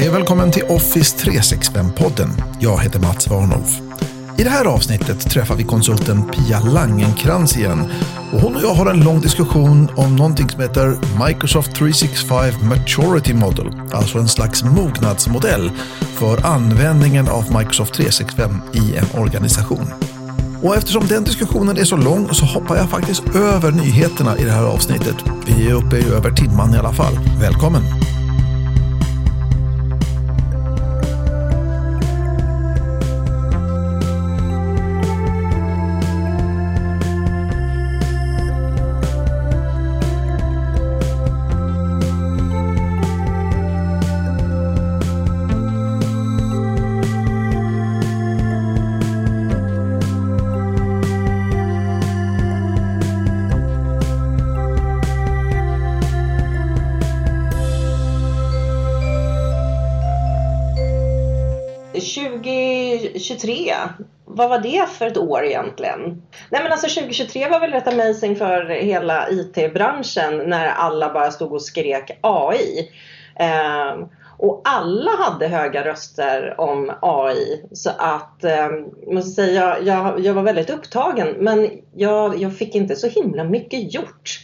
Hej och välkommen till Office 365-podden. Jag heter Mats Warnolf. I det här avsnittet träffar vi konsulten Pia Langenkrans igen. Och hon och jag har en lång diskussion om någonting som heter Microsoft 365 Maturity Model. Alltså en slags mognadsmodell för användningen av Microsoft 365 i en organisation. Och eftersom den diskussionen är så lång så hoppar jag faktiskt över nyheterna i det här avsnittet. Vi är uppe i över timman i alla fall. Välkommen! Vad var det för ett år egentligen? Nej men alltså 2023 var väl rätt amazing för hela IT-branschen när alla bara stod och skrek AI. Och alla hade höga röster om AI. Så att måste säga, jag var väldigt upptagen men jag fick inte så himla mycket gjort.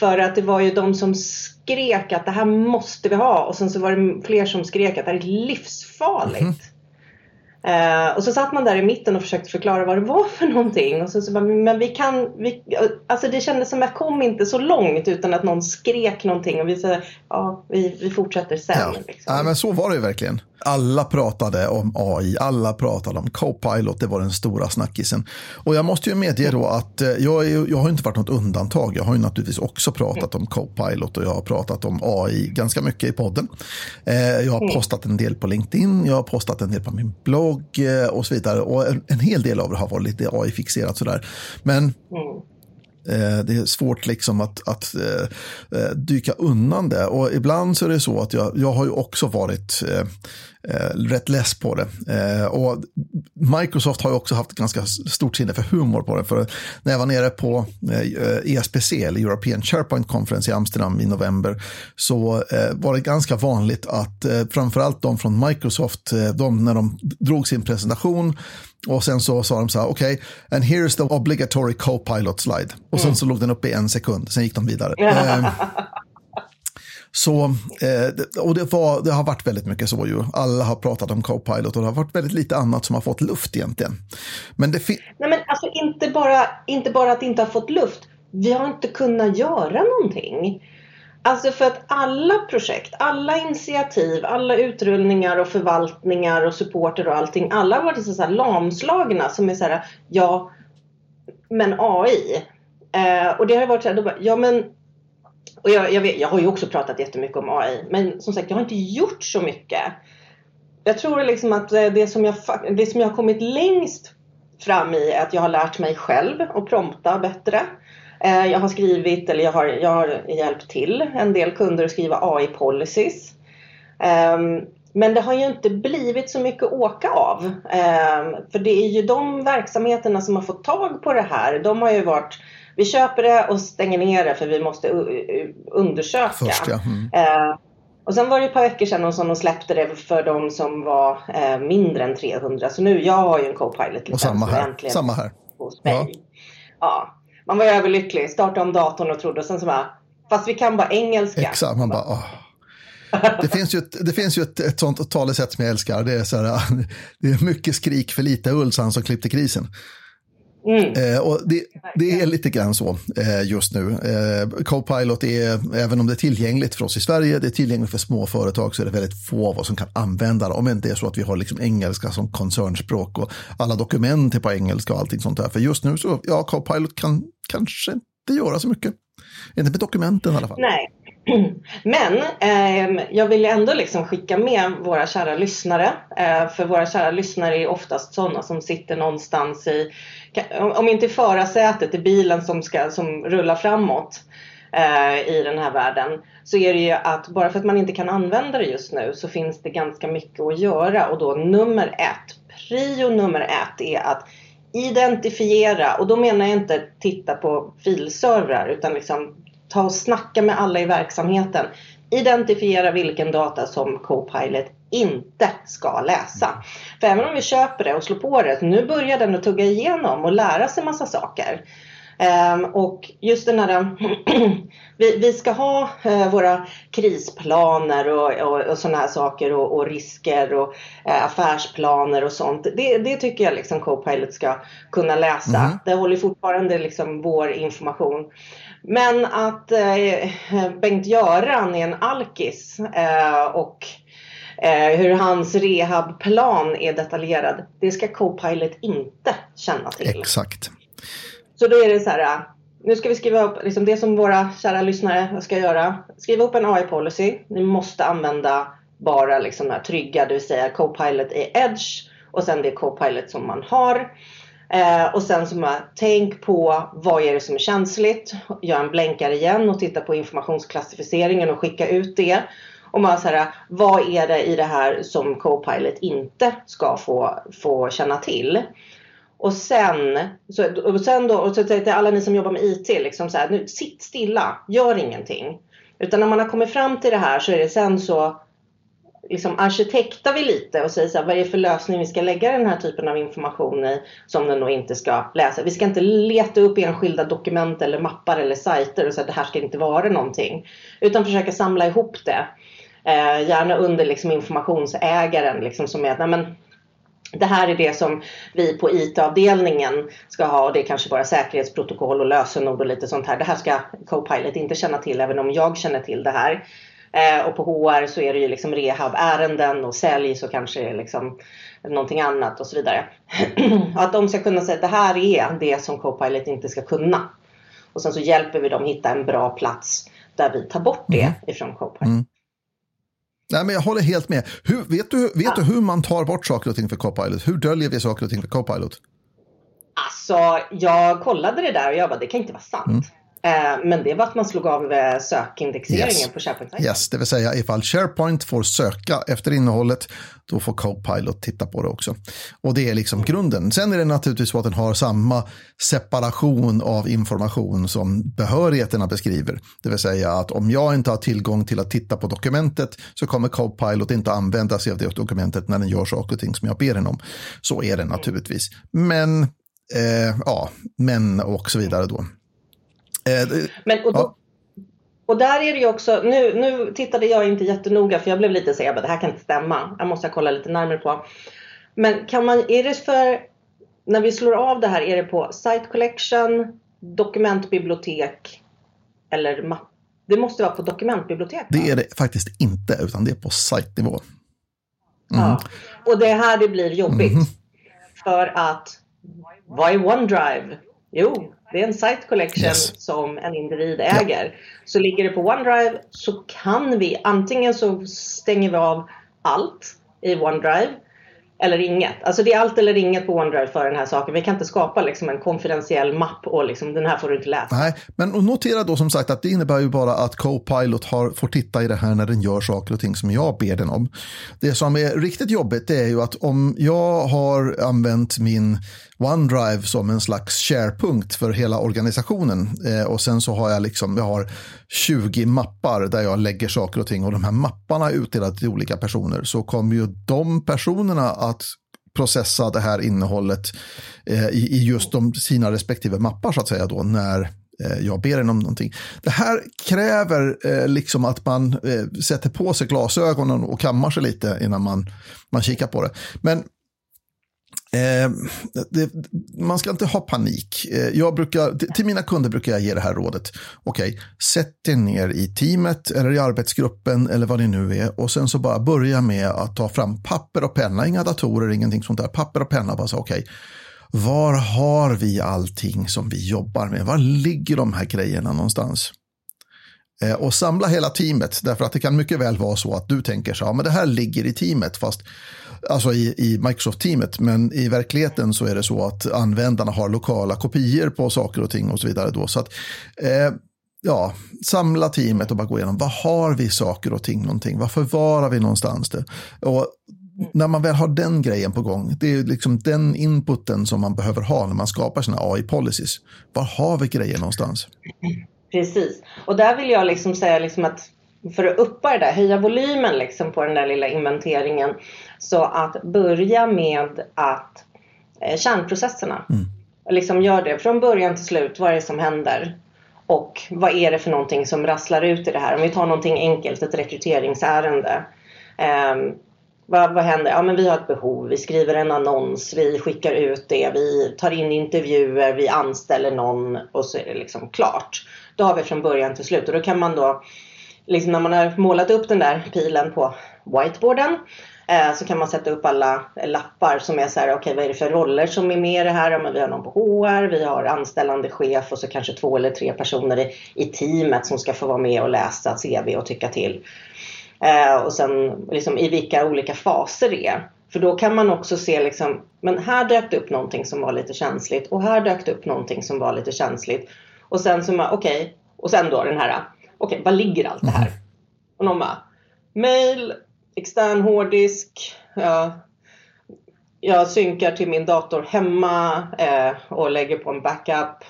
För att det var ju de som skrek att det här måste vi ha och sen så var det fler som skrek att det här är livsfarligt. Mm-hmm. Och så satt man där i mitten och försökte förklara vad det var för någonting. Och så bara, men alltså det kändes som att jag kom inte så långt utan att någon skrek någonting. Och vi sa, ja, vi fortsätter sen. Ja. Liksom. Ja, men så var det ju verkligen. Alla pratade om AI, alla pratade om Copilot, det var den stora snackisen. Och jag måste ju medge då att jag har inte varit något undantag. Jag har ju naturligtvis också pratat om Copilot och jag har pratat om AI ganska mycket i podden. Jag har postat en del på LinkedIn, jag har postat en del på min blogg och så vidare. Och en hel del av det har varit lite AI-fixerat sådär. Men det är svårt liksom att dyka undan det. Och ibland så är det så att jag har ju också varit rätt less på det. Och Microsoft har ju också haft ganska stort sinne för humor på det. För när jag var nere på ESPC, eller European SharePoint Conference i Amsterdam i november, så var det ganska vanligt att framförallt de från Microsoft, när de drog sin presentation och sen så sa de så här, okej, and here's the obligatory Copilot slide. Och sen så låg den uppe i 1 sekund, sen gick de vidare. Så, och det har varit väldigt mycket så ju. Alla har pratat om Copilot och det har varit väldigt lite annat som har fått luft egentligen. Men det nej men alltså inte bara att det inte har fått luft. Vi har inte kunnat göra någonting. Alltså för att alla projekt, alla initiativ, alla utrullningar och förvaltningar och supporter och allting. Alla har varit så här lamslagna som är så här, ja men AI. Och det har varit så här, då bara, ja men... Och jag har ju också pratat jättemycket om AI. Men som sagt, jag har inte gjort så mycket. Jag tror liksom att det som jag har kommit längst fram i är att jag har lärt mig själv att prompta bättre. Jag har skrivit, eller jag har hjälpt till en del kunder att skriva AI-policies. Men det har ju inte blivit så mycket åka av. För det är ju de verksamheterna som har fått tag på det här. De har ju varit... Vi köper det och stänger ner det för vi måste undersöka. Först, ja. Och sen var det ett par veckor sedan som de släppte det för de som var mindre än 300. Så nu, jag har ju en Copilot. Och samma här. Hos mig. Ja. Man var ju överlycklig. Startade om datorn och trodde. Och sen så bara, fast vi kan bara engelska. Exakt, man bara, åh. Det finns ju ett sånt talesätt som jag älskar. Det är så här, det är mycket skrik för lite ull, så han som klippte krisen. Mm. Och det är lite grann så just nu. Copilot är, även om det är tillgängligt för oss i Sverige, det är tillgängligt för små företag, så är det väldigt få av oss som kan använda det. Om inte det är så att vi har liksom engelska som koncernspråk och alla dokument är på engelska och allting sånt där. För just nu så, ja, Copilot kan kanske inte göra så mycket. Inte med dokumenten i alla fall. Nej. Men jag vill ändå liksom skicka med våra kära lyssnare. För våra kära lyssnare är oftast sådana som sitter någonstans i, om inte i förarsätet, i bilen som rullar framåt i den här världen. Så är det ju att bara för att man inte kan använda det just nu så finns det ganska mycket att göra. Och då prio nummer ett är att identifiera. Och då menar jag inte titta på filservrar utan liksom ta och snacka med alla i verksamheten. Identifiera vilken data som Copilot inte ska läsa. För även om vi köper det och slår på det, nu börjar den att tugga igenom och lära sig massa saker. Och just den här, vi ska ha våra krisplaner och sådana här saker och risker och affärsplaner och sånt. Det tycker jag liksom Copilot ska kunna läsa. Mm. Det håller fortfarande liksom vår information. Men att Bengt-Göran är en alkis och hur hans rehabplan är detaljerad, det ska Copilot inte känna till. Exakt. Så då är det så här, nu ska vi skriva upp liksom det som våra kära lyssnare ska göra. Skriva upp en AI-policy. Ni måste använda bara liksom den här trygga, det vill säga Copilot i Edge. Och sen det Copilot som man har. Och sen så man, tänk på vad är det som är känsligt. Gör en blänkare igen och titta på informationsklassificeringen och skicka ut det. Och man så här, vad är det i det här som Copilot inte ska få känna till? Och sen till alla ni som jobbar med IT, liksom så här, nu, sitt stilla, gör ingenting. Utan när man har kommit fram till det här så är det sen så liksom arkitektar vi lite och säger så här, vad är det för lösning vi ska lägga den här typen av information i som den då inte ska läsa. Vi ska inte leta upp enskilda dokument eller mappar eller sajter och säga det här ska inte vara någonting. Utan försöka samla ihop det. Gärna under liksom informationsägaren liksom, som är, nej men, det här är det som vi på IT-avdelningen ska ha, och det är kanske våra säkerhetsprotokoll och lösenord och lite sånt här. Det här ska Copilot inte känna till, även om jag känner till det här. Och på HR så är det ju liksom rehabärenden och sälj, så kanske det är liksom någonting annat och så vidare. Att de ska kunna säga att det här är det som Copilot inte ska kunna. Och sen så hjälper vi dem hitta en bra plats där vi tar bort det ifrån Copilot. Mm. Nej, men jag håller helt med. Vet du hur man tar bort saker och ting för Copilot? Hur döljer vi saker och ting för Copilot? Alltså, jag kollade det där och jag bara, det kan inte vara sant. Mm. Men det var att man slog av sökindexeringen på SharePoint-sajten. Yes, det vill säga ifall SharePoint får söka efter innehållet, då får Copilot titta på det också. Och det är liksom grunden. Sen är det naturligtvis så att den har samma separation av information som behörigheterna beskriver. Det vill säga att om jag inte har tillgång till att titta på dokumentet så kommer Copilot inte använda sig av det dokumentet när den gör saker och ting som jag ber den om. Så är det naturligtvis. Men, men och så vidare då. Och där är det ju också, nu tittade jag inte jättenoga för jag blev lite såhär, det här kan inte stämma. Jag måste kolla lite närmare på. Men kan man, är det för, när vi slår av det här, är det på site collection, dokumentbibliotek eller mapp? Det måste vara på dokumentbibliotek. Det är det faktiskt inte, utan det är på site-nivå. Mm. Ja, och det här det blir jobbigt. Mm. För att, vad är OneDrive? Jo, det är en site collection som en individ äger. Ja. Så ligger det på OneDrive så kan vi, antingen så stänger vi av allt i OneDrive eller inget. Alltså det är allt eller inget på OneDrive för den här saken. Vi kan inte skapa liksom en konfidentiell mapp och liksom, den här får du inte läsa. Nej, men och notera då som sagt att det innebär ju bara att Copilot får titta i det här när den gör saker och ting som jag ber den om. Det som är riktigt jobbigt är ju att om jag har använt min OneDrive som en slags sharepunkt för hela organisationen och sen så har jag liksom, jag har 20 mappar där jag lägger saker och ting och de här mapparna är utdelade till olika personer, så kommer ju de personerna att processa det här innehållet i just de sina respektive mappar så att säga då när jag ber den om någonting. Det här kräver liksom att man sätter på sig glasögonen och kammar sig lite innan man kikar på det. Men man ska inte ha panik. Jag brukar, till mina kunder brukar jag ge det här rådet. Okej, sätt dig ner i teamet eller i arbetsgruppen eller vad det nu är och sen så bara börja med att ta fram papper och penna. Inga datorer, ingenting sånt där. Papper och penna, bara så okej. Var har vi allting som vi jobbar med? Var ligger de här grejerna någonstans? Och samla hela teamet, därför att det kan mycket väl vara så att du tänker så, ja, men det här ligger i teamet, fast alltså i Microsoft-teamet, men i verkligheten så är det så att användarna har lokala kopior på saker och ting och så vidare då, så att samla teamet och bara gå igenom, vad har vi saker och ting någonting, vad förvarar vi någonstans det? Och när man väl har den grejen på gång, det är liksom den inputen som man behöver ha när man skapar sina AI-policies. Var har vi grejer någonstans? Precis. Och där vill jag liksom säga liksom att för att uppa det där, höja volymen liksom på den där lilla inventeringen. Så att börja med att kärnprocesserna. Mm. Liksom gör det från början till slut, vad är det som händer? Och vad är det för någonting som rasslar ut i det här? Om vi tar någonting enkelt, ett rekryteringsärende. Vad händer? Ja, men vi har ett behov, vi skriver en annons, vi skickar ut det, vi tar in intervjuer, vi anställer någon och så är det liksom klart. Då har vi från början till slut, och då kan man då, liksom när man har målat upp den där pilen på whiteboarden, så kan man sätta upp alla lappar som är så här, okej, vad är det för roller som är med i det här? Ja, men vi har någon på HR, vi har anställande chef och så kanske 2 eller 3 personer i teamet som ska få vara med och läsa CV och tycka till. Och sen liksom i vilka olika faser det är. För då kan man också se liksom, men här dök det upp någonting som var lite känsligt. Och här dök det upp någonting som var lite känsligt. Och sen så, okej, och sen då den här, okej, vad ligger allt det här? Och någon bara, mail, extern hårddisk, jag synkar till min dator hemma och lägger på en backup.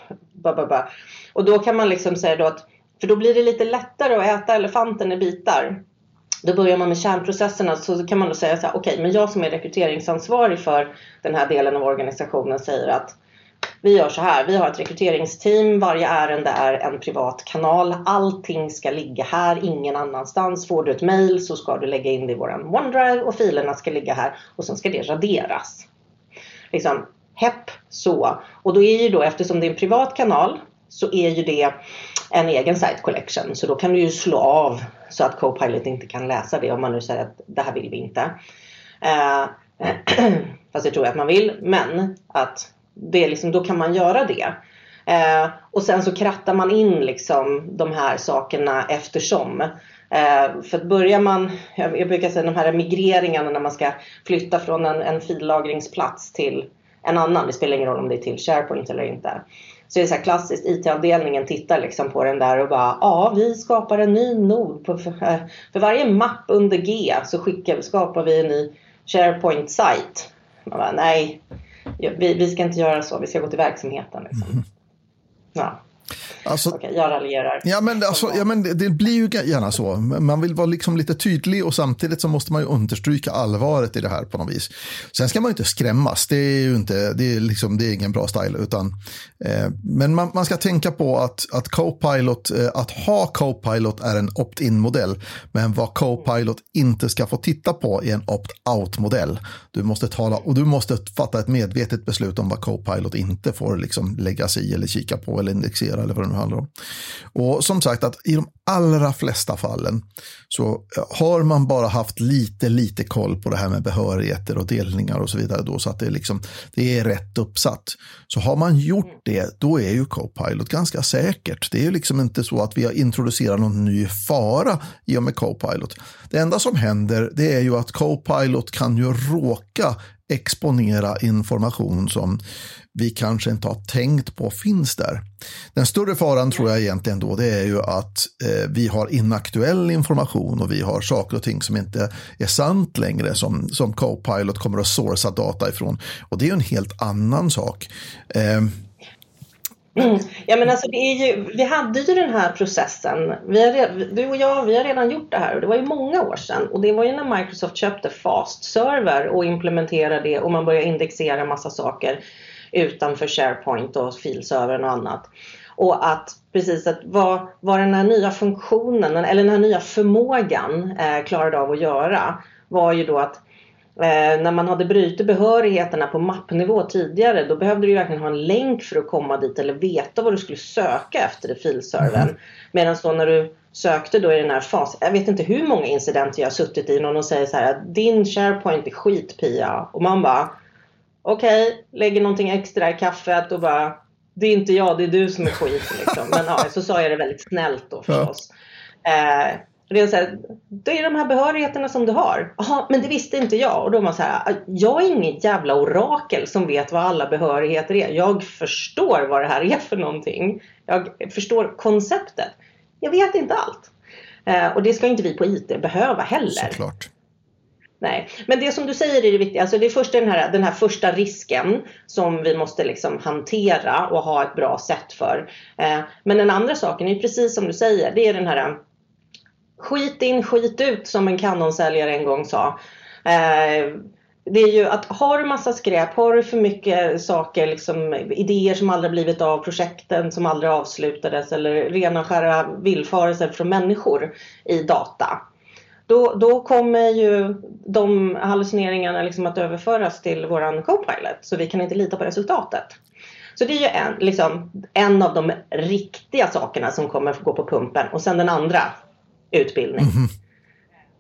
Och då kan man liksom säga då att, för då blir det lite lättare att äta elefanten i bitar. Då börjar man med kärnprocesserna, så kan man då säga så här, okej, men jag som är rekryteringsansvarig för den här delen av organisationen säger att vi gör så här, vi har ett rekryteringsteam, varje ärende är en privat kanal, allting ska ligga här, ingen annanstans, får du ett mejl så ska du lägga in det i våran OneDrive och filerna ska ligga här och sen ska det raderas. Liksom, hepp, så. Och då är ju då, eftersom det är en privat kanal, så är ju det en egen site collection. Så då kan du ju slå av så att Copilot inte kan läsa det, om man nu säger att det här vill vi inte. Fast jag tror att man vill, men att det liksom, då kan man göra det. Och sen så krattar man in liksom de här sakerna eftersom. För att börjar man, jag brukar säga de här migreringarna när man ska flytta från en fillagringsplats till en annan. Det spelar ingen roll om det är till SharePoint eller inte. Så det är så här klassiskt, IT-avdelningen tittar liksom på den där och bara, ja, vi skapar en ny nod. För varje mapp under G så skapar vi en ny SharePoint-sajt. Man bara, nej, vi ska inte göra så, vi ska gå till verksamheten. Liksom. Mm. Ja. Alltså, okej, jag raljerar. Ja, men det blir ju gärna så. Man vill vara liksom lite tydlig och samtidigt så måste man ju understryka allvaret i det här på något vis. Sen ska man ju inte skrämmas. Det är ju inte, det är ingen bra stil, utan men man ska tänka på att Copilot, att ha Copilot är en opt-in-modell, men vad Copilot inte ska få titta på är en opt-out-modell. Du måste tala och du måste fatta ett medvetet beslut om vad Copilot inte får liksom lägga sig i eller kika på eller indexera eller vad det nu handlar om. Och som sagt, att i de allra flesta fallen så har man bara haft lite koll på det här med behörigheter och delningar och så vidare då, så att det är liksom, det är rätt uppsatt. Så har man gjort det, då är ju Copilot ganska säkert. Det är ju liksom inte så att vi har introducerat någon ny fara i och med Copilot. Det enda som händer, det är ju att Copilot kan ju råka exponera information som vi kanske inte har tänkt på finns där. Den större faran tror jag egentligen då, det är ju att vi har inaktuell information och vi har saker och ting som inte är sant längre som Copilot kommer att sourca data ifrån. Och det är ju en helt annan sak. Ja, men alltså det är ju, vi hade ju den här processen, du och jag, vi har redan gjort det här och det var ju många år sedan, och det var ju när Microsoft köpte Fast-server och implementerade det och man började indexera massa saker utanför SharePoint och filservern och annat. Och att precis att vad den här nya funktionen eller den här nya förmågan klarade av att göra var ju då att när man hade brutit behörigheterna på mappnivå tidigare, då behövde du ju verkligen ha en länk för att komma dit eller veta vad du skulle söka efter i filservern. Medan då när du sökte då i den här fasen, jag vet inte hur många incidenter jag har suttit i, någon säger så här, din SharePoint är skit, Pia, och man bara, okej, lägger någonting extra i kaffet och bara, det är inte jag, det är du som är skit liksom. Men ja, så sa jag det väldigt snällt då förstås. Det är så här, det är de här behörigheterna som du har. Jaha, men det visste inte jag. Och då var man så här, jag är inget jävla orakel som vet vad alla behörigheter är. Jag förstår vad det här är för någonting. Jag förstår konceptet. Jag vet inte allt. Och det ska inte vi på IT behöva heller. Såklart. Nej, men det som du säger är det viktiga. Alltså det är först den här första risken som vi måste liksom hantera och ha ett bra sätt för. Men den andra saken är precis som du säger, det är den här skit in, skit ut, som en kanonsäljare en gång sa. Det är ju att har du massa skräp, har du för mycket saker, liksom, idéer som aldrig blivit av, projekten som aldrig avslutades eller rena skära villfarelser från människor i data. Då kommer ju de hallucineringarna liksom att överföras till våran Copilot, så vi kan inte lita på resultatet. Så det är ju en av de riktiga sakerna som kommer att gå på pumpen. Och sen den andra, utbildning.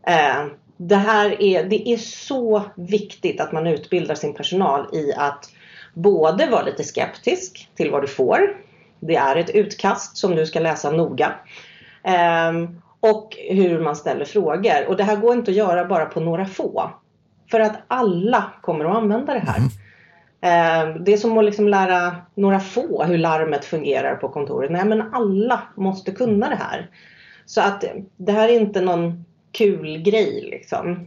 Mm-hmm. Det är så viktigt att man utbildar sin personal i att både vara lite skeptisk till vad du får. Det är ett utkast som du ska läsa noga. Och hur man ställer frågor. Och det här går inte att göra bara på några få. För att alla kommer att använda det här. Mm. Det är som att liksom lära några få hur larmet fungerar på kontoret. Nej, men alla måste kunna det här. Så att det här är inte någon kul grej liksom.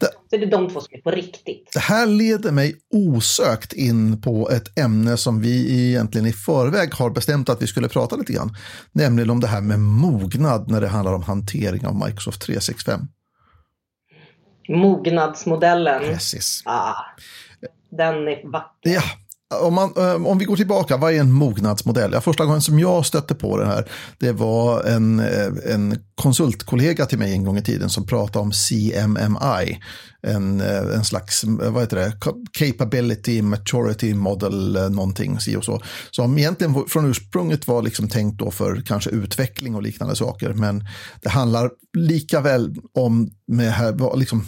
Så det är de två som är på riktigt. Det här leder mig osökt in på ett ämne som vi egentligen i förväg har bestämt att vi skulle prata lite grann. Nämligen om det här med mognad när det handlar om hantering av Microsoft 365. Mognadsmodellen. Precis. Ah, den är vacker. Ja. Om vi går tillbaka, vad är en mognadsmodell? Ja, första gången som jag stötte på det här, det var en konsultkollega till mig en gång i tiden som pratade om CMMI, en slags, vad heter det, Capability Maturity Model någonting, och så. Som egentligen från ursprunget var liksom tänkt då för kanske utveckling och liknande saker, men det handlar lika väl om med här, liksom,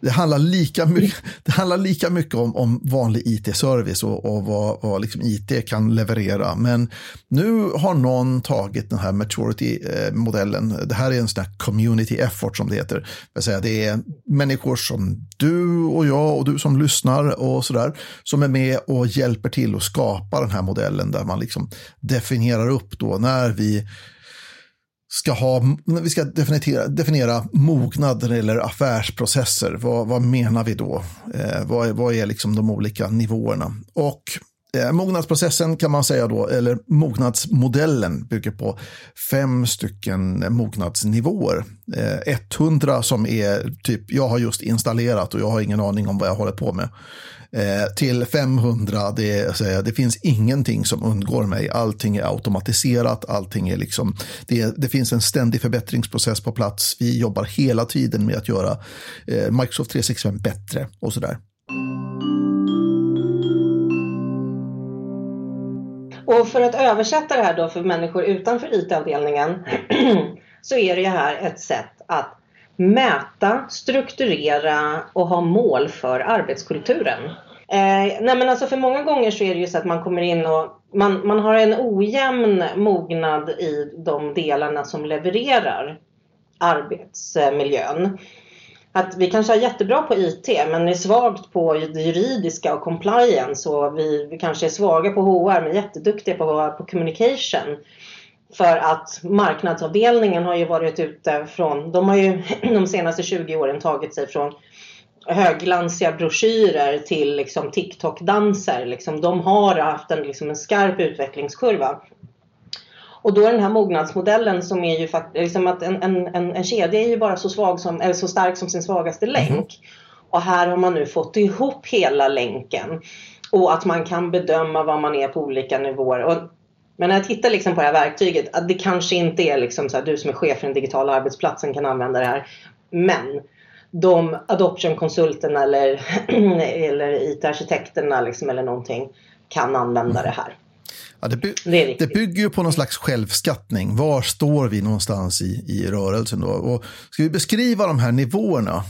Det handlar lika mycket om vanlig IT-service och vad liksom IT kan leverera. Men nu har någon tagit den här maturity-modellen. Det här är en sån här community effort som det heter. Det är människor som du och jag och du som lyssnar och sådär som är med och hjälper till att skapa den här modellen där man liksom definierar upp då när vi ska definiera mognader eller affärsprocesser. Vad menar vi då? Vad är liksom de olika nivåerna? Och mognadsprocessen kan man säga då, eller mognadsmodellen bygger på 5 stycken mognadsnivåer. 100 som är typ jag har just installerat och jag har ingen aning om vad jag håller på med. Till 500, det finns ingenting som undgår mig. Allting är automatiserat, allting är liksom, det finns en ständig förbättringsprocess på plats. Vi jobbar hela tiden med att göra Microsoft 365 bättre och sådär. Och för att översätta det här då för människor utanför IT-avdelningen så är det här ett sätt att mäta, strukturera och ha mål för arbetskulturen. Nej men alltså för många gånger så är det ju så att man kommer in och man har en ojämn mognad i de delarna som levererar arbetsmiljön. Att vi kanske är jättebra på IT men är svagt på det juridiska och compliance, och vi kanske är svaga på HR men jätteduktiga på communication. För att marknadsavdelningen har ju varit ute från, de har ju de senaste 20 åren tagit sig från högglansiga broschyrer till liksom TikTok-danser. Liksom de har haft en skarp utvecklingskurva. Och då är den här mognadsmodellen som är ju liksom att en kedja är ju bara så svag som, eller så stark som sin svagaste länk. Och här har man nu fått ihop hela länken. Och att man kan bedöma vad man är på olika nivåer. Men när jag tittar liksom på det här verktyget, att det kanske inte är liksom så att du som är chef för den digitala arbetsplatsen kan använda det här. Men de adoption-konsulterna eller IT-arkitekterna liksom, eller någonting kan använda det här. Ja, det bygger ju på någon slags självskattning. Var står vi någonstans i rörelsen då? Och ska vi beskriva de här nivåerna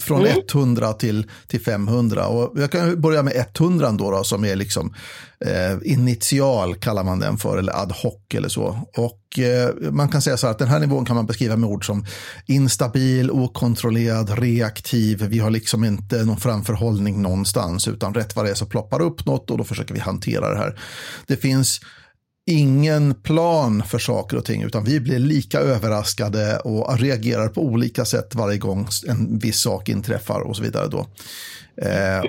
från 100 till 500? Och jag kan börja med 100 då som är liksom initial kallar man den för, eller ad hoc eller så. Och man kan säga så här att den här nivån kan man beskriva med ord som instabil, okontrollerad, reaktiv. Vi har liksom inte någon framförhållning någonstans, utan rätt vad det är så ploppar upp något och då försöker vi hantera det här. Det finns ingen plan för saker och ting, utan vi blir lika överraskade och reagerar på olika sätt varje gång en viss sak inträffar och så vidare då.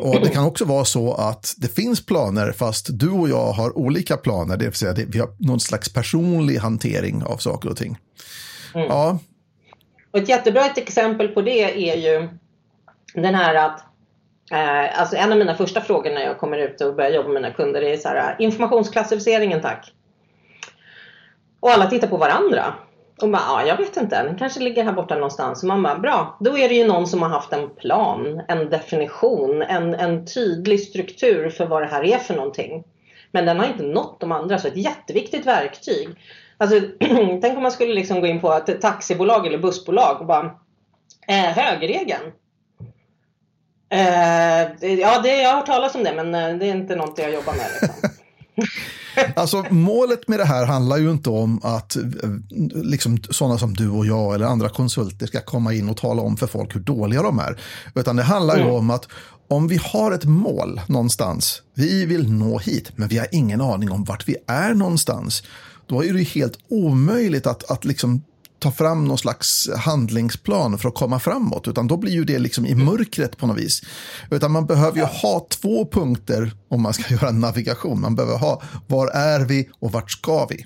Och det kan också vara så att det finns planer fast du och jag har olika planer, det vill säga vi har någon slags personlig hantering av saker och ting. Ja. Och ett jättebra exempel på det är ju den här att alltså en av mina första frågor när jag kommer ut och börjar jobba med mina kunder är så här: informationsklassificeringen tack. Och alla tittar på varandra. Och bara, ja jag vet inte, den kanske ligger här borta någonstans. Och man bara, bra, då är det ju någon som har haft en plan, en definition, en tydlig struktur för vad det här är för någonting. Men den har inte nått de andra, så ett jätteviktigt verktyg. Alltså, tänk om man skulle liksom gå in på ett taxibolag eller bussbolag och bara, högerregeln. Ja, jag har hört talas om det, men det är inte något jag jobbar med liksom. Alltså målet med det här handlar ju inte om att liksom, sådana som du och jag eller andra konsulter ska komma in och tala om för folk hur dåliga de är. Utan det handlar ju om att om vi har ett mål någonstans, vi vill nå hit men vi har ingen aning om vart vi är någonstans. Då är det ju helt omöjligt att liksom ta fram någon slags handlingsplan för att komma framåt, utan då blir ju det liksom i mörkret på något vis. Utan man behöver ju ha två punkter om man ska göra navigation. Man behöver ha, var är vi och vart ska vi?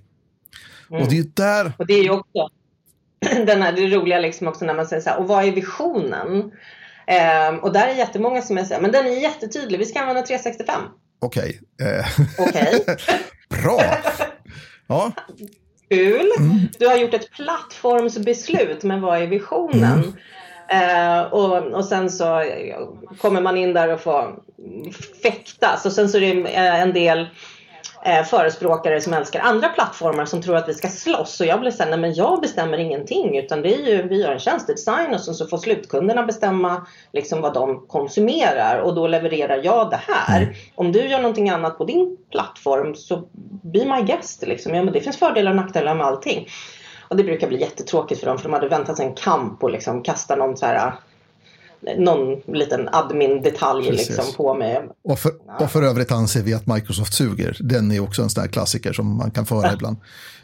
Och det är ju där... Och det är ju också den här, det roliga liksom också när man säger så här, och vad är visionen? Och där är jättemånga som säger, men den är jättetydlig, vi ska använda 365. Okej. Okej. Bra! Ja. Kul. Du har gjort ett plattformsbeslut, men vad är visionen? Och sen så kommer man in där och får fäktas. Och sen så är det en del förespråkare som älskar andra plattformar som tror att vi ska slåss. Och jag blir såhär, nej men jag bestämmer ingenting, utan det är ju, vi gör en tjänstedesign och så får slutkunderna bestämma liksom vad de konsumerar. Och då levererar jag det här. Om du gör någonting annat på din plattform så be my guest liksom. Ja, men det finns fördelar och nackdelar med allting. Och det brukar bli jättetråkigt för dem, för de hade väntat sig en kamp och liksom kasta någon så här... någon liten admin-detalj liksom på mig. Och för övrigt anser vi att Microsoft suger. Den är också en sån här klassiker som man kan föra ibland.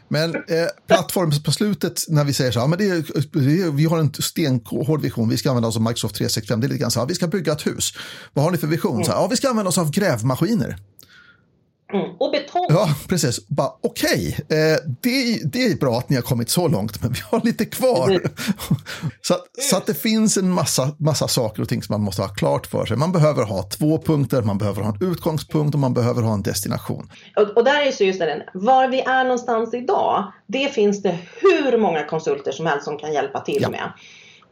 Men plattformsbeslutet när vi säger så här, men vi har en stenhård vision, vi ska använda oss av Microsoft 365. Det är lite grann så här, vi ska bygga ett hus. Vad har ni för vision? Så här, ja, vi ska använda oss av grävmaskiner. Och betong. Ja, precis. Okej, det är bra att ni har kommit så långt, men vi har lite kvar. Så att det finns en massa saker och ting som man måste ha klart för sig. Man behöver ha två punkter, man behöver ha en utgångspunkt och man behöver ha en destination. Och där är så just den, var vi är någonstans idag, det finns det hur många konsulter som helst som kan hjälpa till med.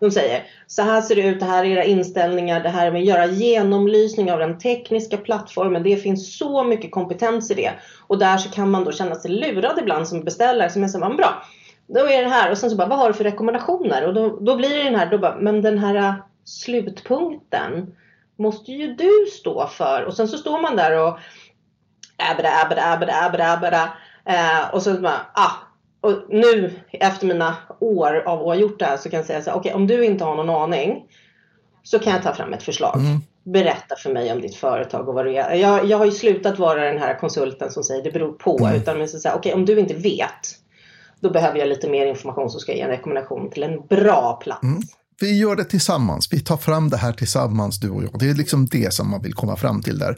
De säger, så här ser det ut, det här är era inställningar, det här med att göra genomlysning av den tekniska plattformen. Det finns så mycket kompetens i det. Och där så kan man då känna sig lurad ibland som beställare, som är så här, bra, då är det här. Och sen så bara, vad har du för rekommendationer? Och då blir det den här, då bara, men den här slutpunkten måste ju du stå för. Och sen så står man där och och så bara, Och nu efter mina år av att ha gjort det här så kan jag säga så här, okej, om du inte har någon aning så kan jag ta fram ett förslag. Berätta för mig om ditt företag och vad det är. Jag har ju slutat vara den här konsulten som säger det beror på. Utan så säga, okej, om du inte vet, då behöver jag lite mer information, så ska jag ge en rekommendation till en bra plats. Vi gör det tillsammans. Vi tar fram det här tillsammans, du och jag. Det är liksom det som man vill komma fram till där.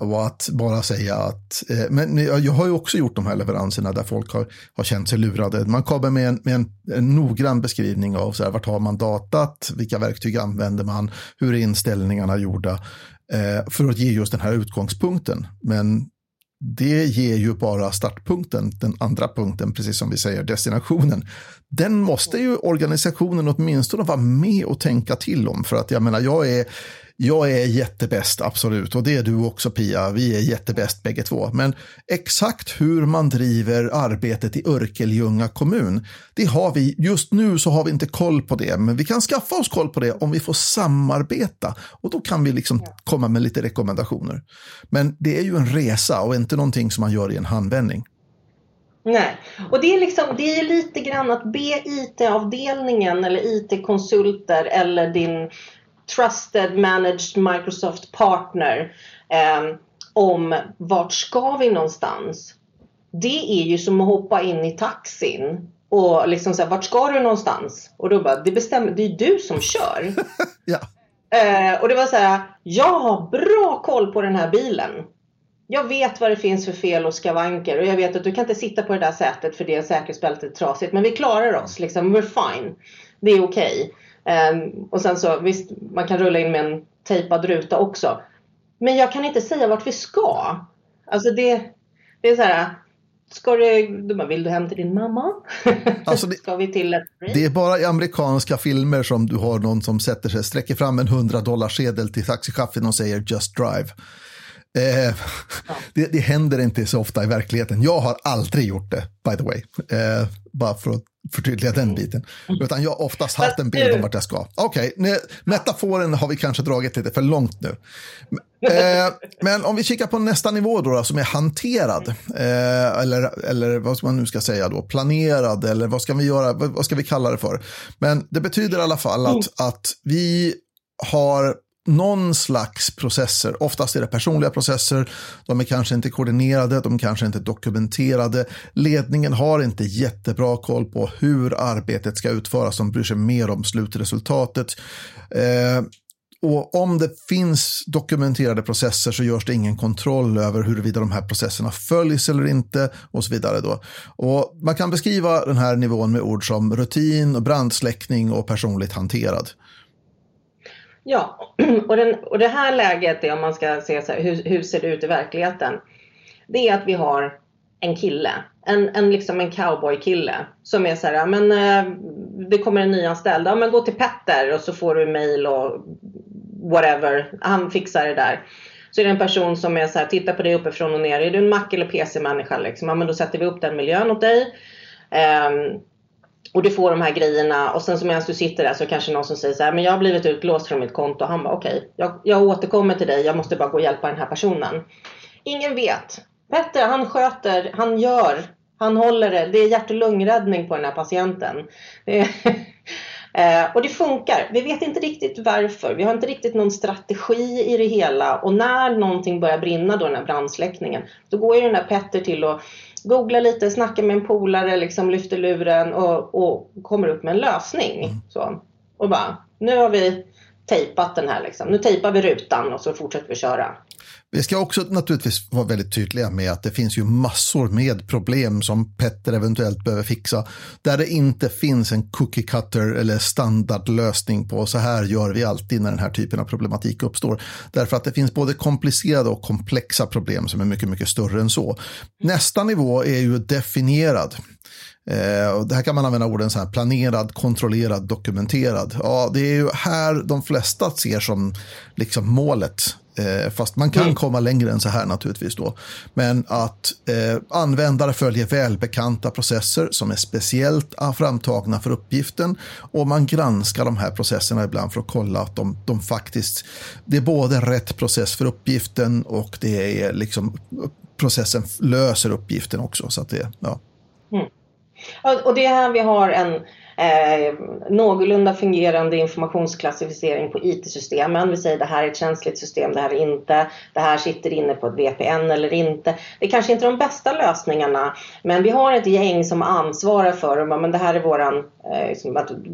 Och att bara säga att... men jag har ju också gjort de här leveranserna där folk har känt sig lurade. Man kommer med en noggrann beskrivning av så här, vart har man datat, vilka verktyg använder man, hur är inställningarna gjorda, för att ge just den här utgångspunkten. Men det ger ju bara startpunkten, den andra punkten, precis som vi säger, destinationen. Den måste ju organisationen åtminstone vara med och tänka till om, för att jag menar, jag är jättebäst, absolut, och det är du också, Pia, vi är jättebäst bägge två, men exakt hur man driver arbetet i Örkeljunga kommun, det har vi, just nu så har vi inte koll på det, men vi kan skaffa oss koll på det om vi får samarbeta, och då kan vi liksom komma med lite rekommendationer. Men det är ju en resa och inte någonting som man gör i en handvändning. Nej, och det är liksom, det är lite grann att be IT-avdelningen eller IT-konsulter eller din trusted managed Microsoft partner om vart ska vi någonstans. Det är ju som att hoppa in i taxin och liksom säga, vart ska du någonstans? Och då bara, det är du som kör. Och det var så här, jag har bra koll på den här bilen. Jag vet vad det finns för fel och skavanker. Och jag vet att du kan inte sitta på det där sätet för det är säkerhetsbältet trasigt. Men vi klarar oss. Liksom. We're fine. Det är okej. Och sen så, visst, man kan rulla in med en tejpad ruta också. Men jag kan inte säga vart vi ska. Alltså det är så här... Ska du, vill du hem till din mamma? Alltså det, ska vi till ett... Det är bara i amerikanska filmer som du har någon som sätter sig, sträcker fram en $100-sedel till taxichauffören och säger just drive. Ja. Det händer inte så ofta i verkligheten. Jag har aldrig gjort det, by the way. Bara för att förtydliga den biten. Utan jag har oftast haft en bild om vart jag ska. Okej, metaforen har vi kanske dragit lite för långt nu. Men om vi kikar på nästa nivå då, som är hanterad. Eller vad man nu ska säga då, planerad, eller vad ska vi göra, vad ska vi kalla det för? Men det betyder i alla fall att vi har någon slags processer, oftast är det personliga processer, de är kanske inte koordinerade, de kanske inte dokumenterade, ledningen har inte jättebra koll på hur arbetet ska utföras, de bryr sig mer om slutresultatet. Och om det finns dokumenterade processer så görs det ingen kontroll över huruvida de här processerna följs eller inte och så vidare då. Och man kan beskriva den här nivån med ord som rutin, brandsläckning och personligt hanterad. Ja, och det här läget är, om man ska se så här, hur ser det ut i verkligheten? Det är att vi har en kille, liksom en cowboy-kille som är så här, men det kommer en nyanställd, ja men gå till Petter och så får du mejl och whatever, han fixar det där. Så är det en person som är så här, tittar på dig uppifrån och ner, är du en Mac eller PC-människa liksom? Ja men då sätter vi upp den miljön åt dig. Och du får de här grejerna och sen så medan du sitter där så kanske någon som säger så här, men jag har blivit utlåst från mitt konto. Han bara okej, jag återkommer till dig, jag måste bara gå och hjälpa den här personen. Ingen vet. Petter, han sköter, han gör, han håller det. Det är hjärt- och lungräddning på den här patienten. Och det funkar. Vi vet inte riktigt varför. Vi har inte riktigt någon strategi i det hela. Och när någonting börjar brinna då, den här brandsläckningen, då går ju den här Petter till och googla lite, snacka med en polare, liksom lyfter luren och kommer upp med en lösning. Så. Och bara, nu har vi tejpat den här liksom. Nu tejpar vi rutan och så fortsätter vi köra. Vi ska också naturligtvis vara väldigt tydliga med att det finns ju massor med problem som Petter eventuellt behöver fixa. Där det inte finns en cookie cutter eller standardlösning på så här gör vi alltid när den här typen av problematik uppstår. Därför att det finns både komplicerade och komplexa problem som är mycket, mycket större än så. Nästa nivå är ju definierad. Och det här kan man använda orden så här, planerad, kontrollerad, dokumenterad. Ja, det är ju här de flesta ser som liksom målet. Fast man kan komma längre än så här naturligtvis då. Men att användare följer välbekanta processer som är speciellt framtagna för uppgiften, och man granskar de här processerna ibland för att kolla att de faktiskt, det är både rätt process för uppgiften och det är liksom processen löser uppgiften också, så att det, ja. Och det är här vi har en någorlunda fungerande informationsklassificering på IT-systemen. Vi säger det här är ett känsligt system, det här är inte. Det här sitter inne på ett VPN eller inte. Det är kanske inte de bästa lösningarna, men vi har ett gäng som ansvarar för dem. Men det här är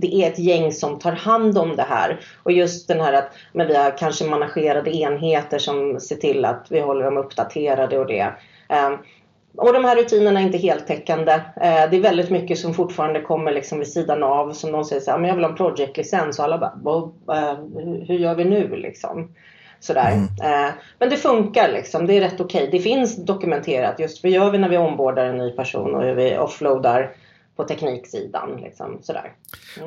det är ett gäng som tar hand om det här. Och just den här att men vi har kanske managerade enheter som ser till att vi håller dem uppdaterade och det. Och de här rutinerna är inte heltäckande. Det är väldigt mycket som fortfarande kommer liksom vid sidan av. Som de säger så här, men jag vill ha en project-licens. Och alla bara, hur gör vi nu? Liksom. Sådär. Men det funkar liksom. Det är rätt okej. Det finns dokumenterat. Just vad gör vi när vi onboardar en ny person och hur vi offloadar på tekniksidan. Liksom. Sådär.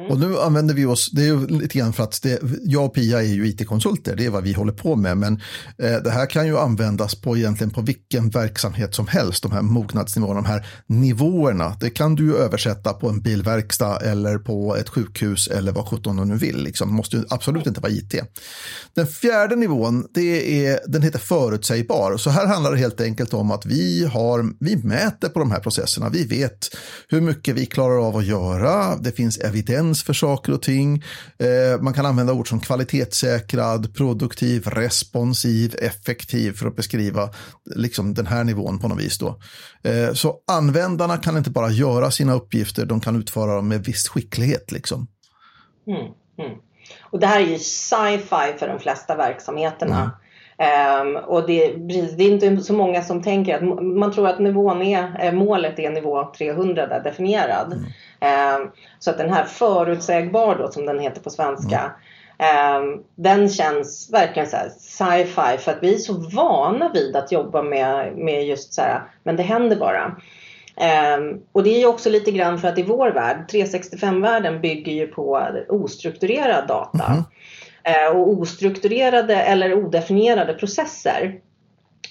Och nu använder vi oss, det är ju lite grann för att jag och Pia är ju IT-konsulter, det är vad vi håller på med, men det här kan ju användas på egentligen på vilken verksamhet som helst, de här mognadsnivåerna, de här nivåerna, det kan du ju översätta på en bilverkstad eller på ett sjukhus eller vad 17 du nu vill, liksom. Måste ju absolut inte vara IT. Den fjärde nivån, den heter förutsägbar, så här handlar det helt enkelt om att vi mäter på de här processerna, vi vet hur mycket vi klarar av att göra, det finns evidens för saker och ting. Man kan använda ord som kvalitetssäkrad, produktiv, responsiv, effektiv för att beskriva liksom den här nivån på något vis då. Så användarna kan inte bara göra sina uppgifter, de kan utföra dem med viss skicklighet liksom. Och det här är ju sci-fi för de flesta verksamheterna. Och det är inte så många som tänker att man tror att nivån är, målet är nivå 300 där definierad. Så att den här förutsägbar då, som den heter på svenska, den känns verkligen så här sci-fi, för att vi är så vana vid att jobba med just så här, men det händer bara. Och det är ju också lite grann för att i vår värld, 365-världen bygger ju på ostrukturerad data. Och ostrukturerade eller odefinierade processer.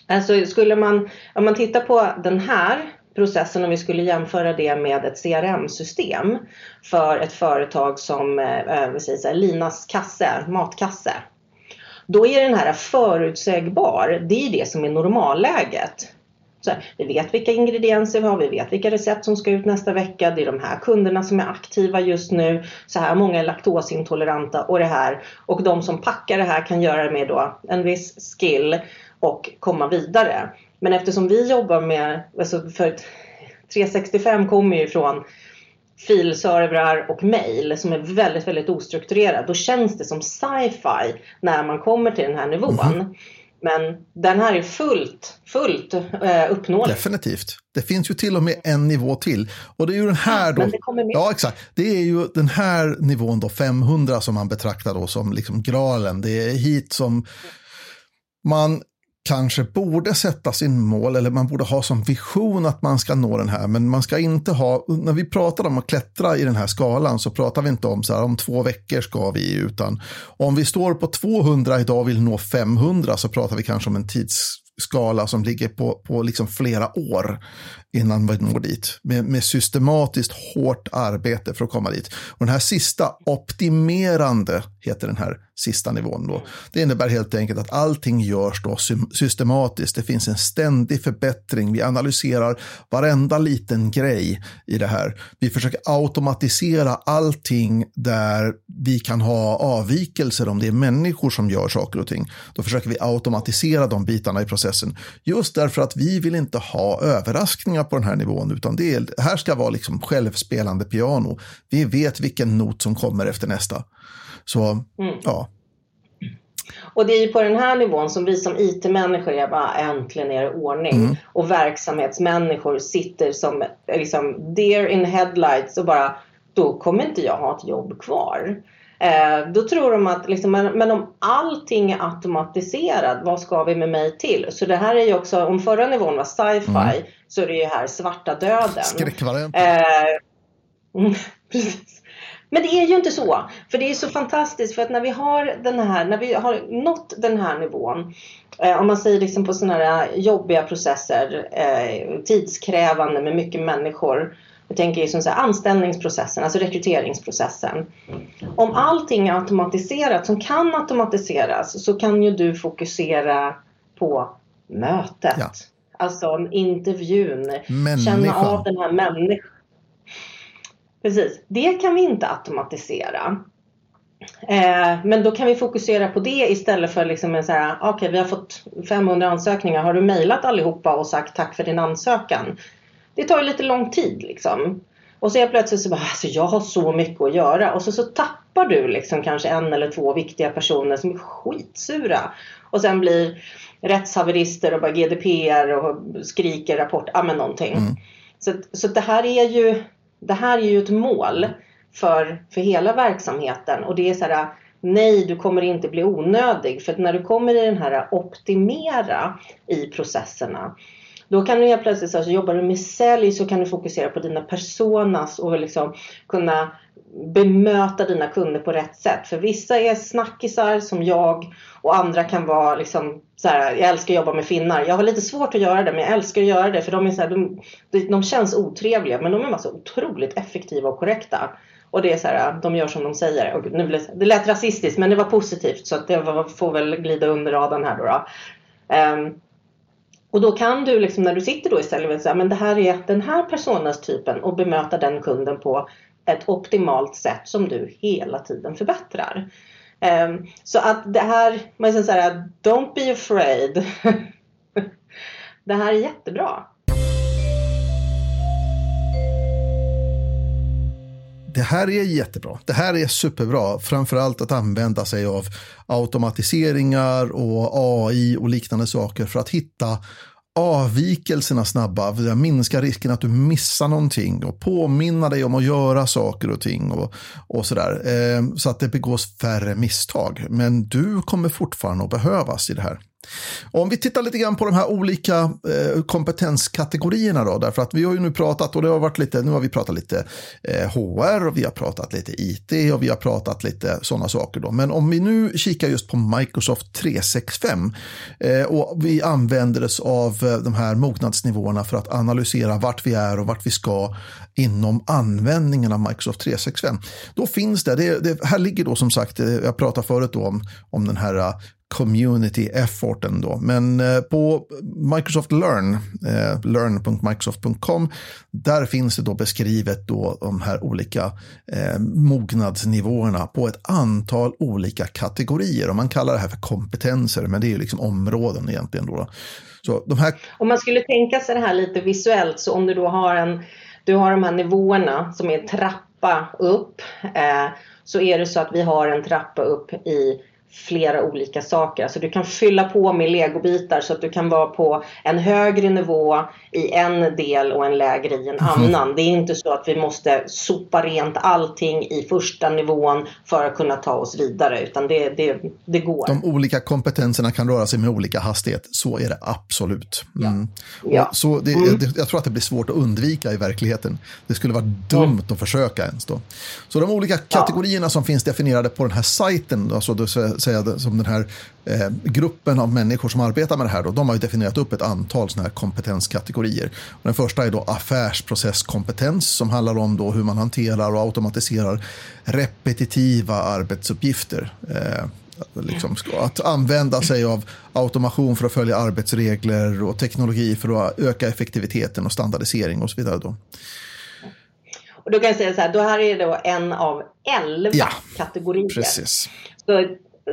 Alltså skulle man, om man tittar på den här processen, om vi skulle jämföra det med ett CRM-system för ett företag som Linas kasse, matkasse, då är den här förutsägbar, det är det som är normalläget. Så vi vet vilka ingredienser vi har, vi vet vilka recept som ska ut nästa vecka, det är de här kunderna som är aktiva just nu, så här många är laktosintoleranta och det här. Och de som packar det här kan göra det med då en viss skill och komma vidare. Men eftersom vi jobbar med, alltså för 365 kommer ju från filservrar och mejl som är väldigt, väldigt ostrukturerad, då känns det som sci-fi när man kommer till den här nivån. Men den här är fullt uppnådd. Definitivt. Det finns ju till och med en nivå till. Och det är ju den här då. Ja, exakt. Det är ju den här nivån då, 500, som man betraktar då som liksom graalen. Det är hit som man kanske borde sätta sin mål, eller man borde ha som vision att man ska nå den här, men man ska inte ha, när vi pratar om att klättra i den här skalan så pratar vi inte om så här, om 2 veckor ska vi, utan om vi står på 200 idag och vill nå 500 så pratar vi kanske om en tidsskala som ligger på liksom flera år innan vi når dit, med systematiskt hårt arbete för att komma dit. Och den här sista, optimerande, heter den här sista nivån då. Det innebär helt enkelt att allting görs då systematiskt. Det finns en ständig förbättring. Vi analyserar varenda liten grej i det här. Vi försöker automatisera allting där vi kan ha avvikelser, om det är människor som gör saker och ting. Då försöker vi automatisera de bitarna i processen. Just därför att vi vill inte ha överraskningar på den här nivån, utan det här ska vara liksom självspelande piano. Vi vet vilken not som kommer efter nästa. Så, ja. Och det är ju på den här nivån som vi som IT-människor är bara, äntligen är det ordning. Och verksamhetsmänniskor sitter som liksom deer in headlights och bara, då kommer inte jag ha ett jobb kvar. Då tror de att liksom, men om allting är automatiserat, vad ska vi med mig till? Så det här är ju också, om förra nivån var sci-fi, så är det ju här svarta döden. Skräckvariant. Precis. Men det är ju inte så, för det är så fantastiskt, för att när vi har nått den här nivån, om man säger liksom på sådana här jobbiga processer, tidskrävande med mycket människor, jag tänker ju som så här anställningsprocessen, alltså rekryteringsprocessen. Om allting är automatiserat, som kan automatiseras, så kan ju du fokusera på mötet, alltså intervjun, känna av den här människan. Precis, det kan vi inte automatisera. Men då kan vi fokusera på det istället för liksom en så här, okej, vi har fått 500 ansökningar, har du mejlat allihopa och sagt tack för din ansökan? Det tar ju lite lång tid liksom. Och så är plötsligt så bara, alltså, jag har så mycket att göra. Och så tappar du liksom kanske 1 eller 2 viktiga personer som är skitsura. Och sen blir rättshaverister och bara GDPR och skriker rapport, men någonting. Så det här är ju... Det här är ju ett mål för hela verksamheten. Och det är så här, nej, du kommer inte bli onödig. För att när du kommer i den här optimera i processerna, då kan du helt plötsligt, så jobbar du med sälj så kan du fokusera på dina personas och liksom kunna bemöta dina kunder på rätt sätt. För vissa är snackisar som jag, och andra kan vara liksom så här, jag älskar att jobba med finnar. Jag har lite svårt att göra det, men jag älskar att göra det, för de är så här, de känns otrevliga, men de är så otroligt effektiva och korrekta. Och det är så här, de gör som de säger. Och nu det lät rasistiskt, men det var positivt, så att det får väl glida under radarn här då. Och då kan du liksom, när du sitter då istället, säga, men det här är den här personens typen, och bemöta den kunden på ett optimalt sätt som du hela tiden förbättrar. Så att det här, man säger så här, don't be afraid. Det här är jättebra. det här är jättebra. Det här är superbra. Framförallt att använda sig av automatiseringar och AI och liknande saker för att hitta avvikelserna snabba, minska risken att du missar någonting och påminna dig om att göra saker och ting och sådär, så att det begås färre misstag, men du kommer fortfarande att behövas i det här. Om vi tittar lite grann på de här olika kompetenskategorierna då, därför att vi har ju nu pratat och det har varit lite, nu har vi pratat lite HR och vi har pratat lite IT och vi har pratat lite sådana saker då. Men om vi nu kikar just på Microsoft 365 och vi använder oss av de här mognadsnivåerna för att analysera vart vi är och vart vi ska inom användningen av Microsoft 365. Då finns det här ligger då som sagt, jag pratade förut då om den här community efforten då. Men på Microsoft Learn, learn.microsoft.com, där finns det då beskrivet då de här olika mognadsnivåerna på ett antal olika kategorier. Och man kallar det här för kompetenser, men det är ju liksom områden egentligen då. Så de här... Om man skulle tänka sig det här lite visuellt, så om du då har de här nivåerna som är en trappa upp, så är det så att vi har en trappa upp i flera olika saker. Så du kan fylla på med legobitar så att du kan vara på en högre nivå i en del och en lägre i en annan. Det är inte så att vi måste sopa rent allting i första nivån för att kunna ta oss vidare, utan det går. De olika kompetenserna kan röra sig med olika hastighet. Så är det absolut. Mm. Ja. Så jag tror att det blir svårt att undvika i verkligheten. Det skulle vara dumt att försöka ens då. Så de olika kategorierna som finns definierade på den här sajten, alltså säga som den här gruppen av människor som arbetar med det här då, de har ju definierat upp ett antal såna här kompetenskategorier. Och den första är då affärsprocesskompetens, som handlar om då hur man hanterar och automatiserar repetitiva arbetsuppgifter. Liksom att använda sig av automation för att följa arbetsregler och teknologi för att öka effektiviteten och standardisering och så vidare då. Och då kan jag säga så här, då här är det då en av 11 kategorier. Precis.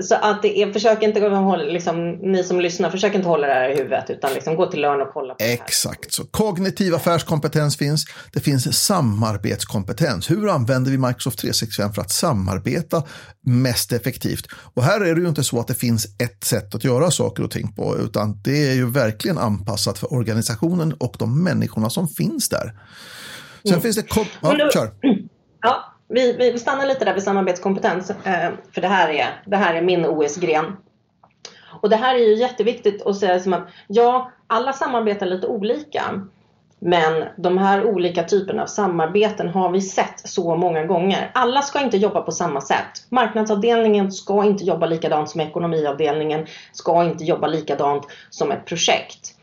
Så att försök inte hålla, liksom, ni som lyssnar, försök inte hålla det här i huvudet, utan liksom gå till Learn och kolla på det här. Exakt, så kognitiv affärskompetens finns. Det finns samarbetskompetens. Hur använder vi Microsoft 365 för att samarbeta mest effektivt? Och här är det ju inte så att det finns ett sätt att göra saker och ting på, utan det är ju verkligen anpassat för organisationen och de människorna som finns där. Sen finns det... Vi stannar lite där vid samarbetskompetens, för det här är min OS-gren. Och det här är ju jätteviktigt att säga, som att alla samarbetar lite olika, men de här olika typerna av samarbeten har vi sett så många gånger. Alla ska inte jobba på samma sätt. Marknadsavdelningen ska inte jobba likadant som ekonomiavdelningen, ska inte jobba likadant som ett projekt.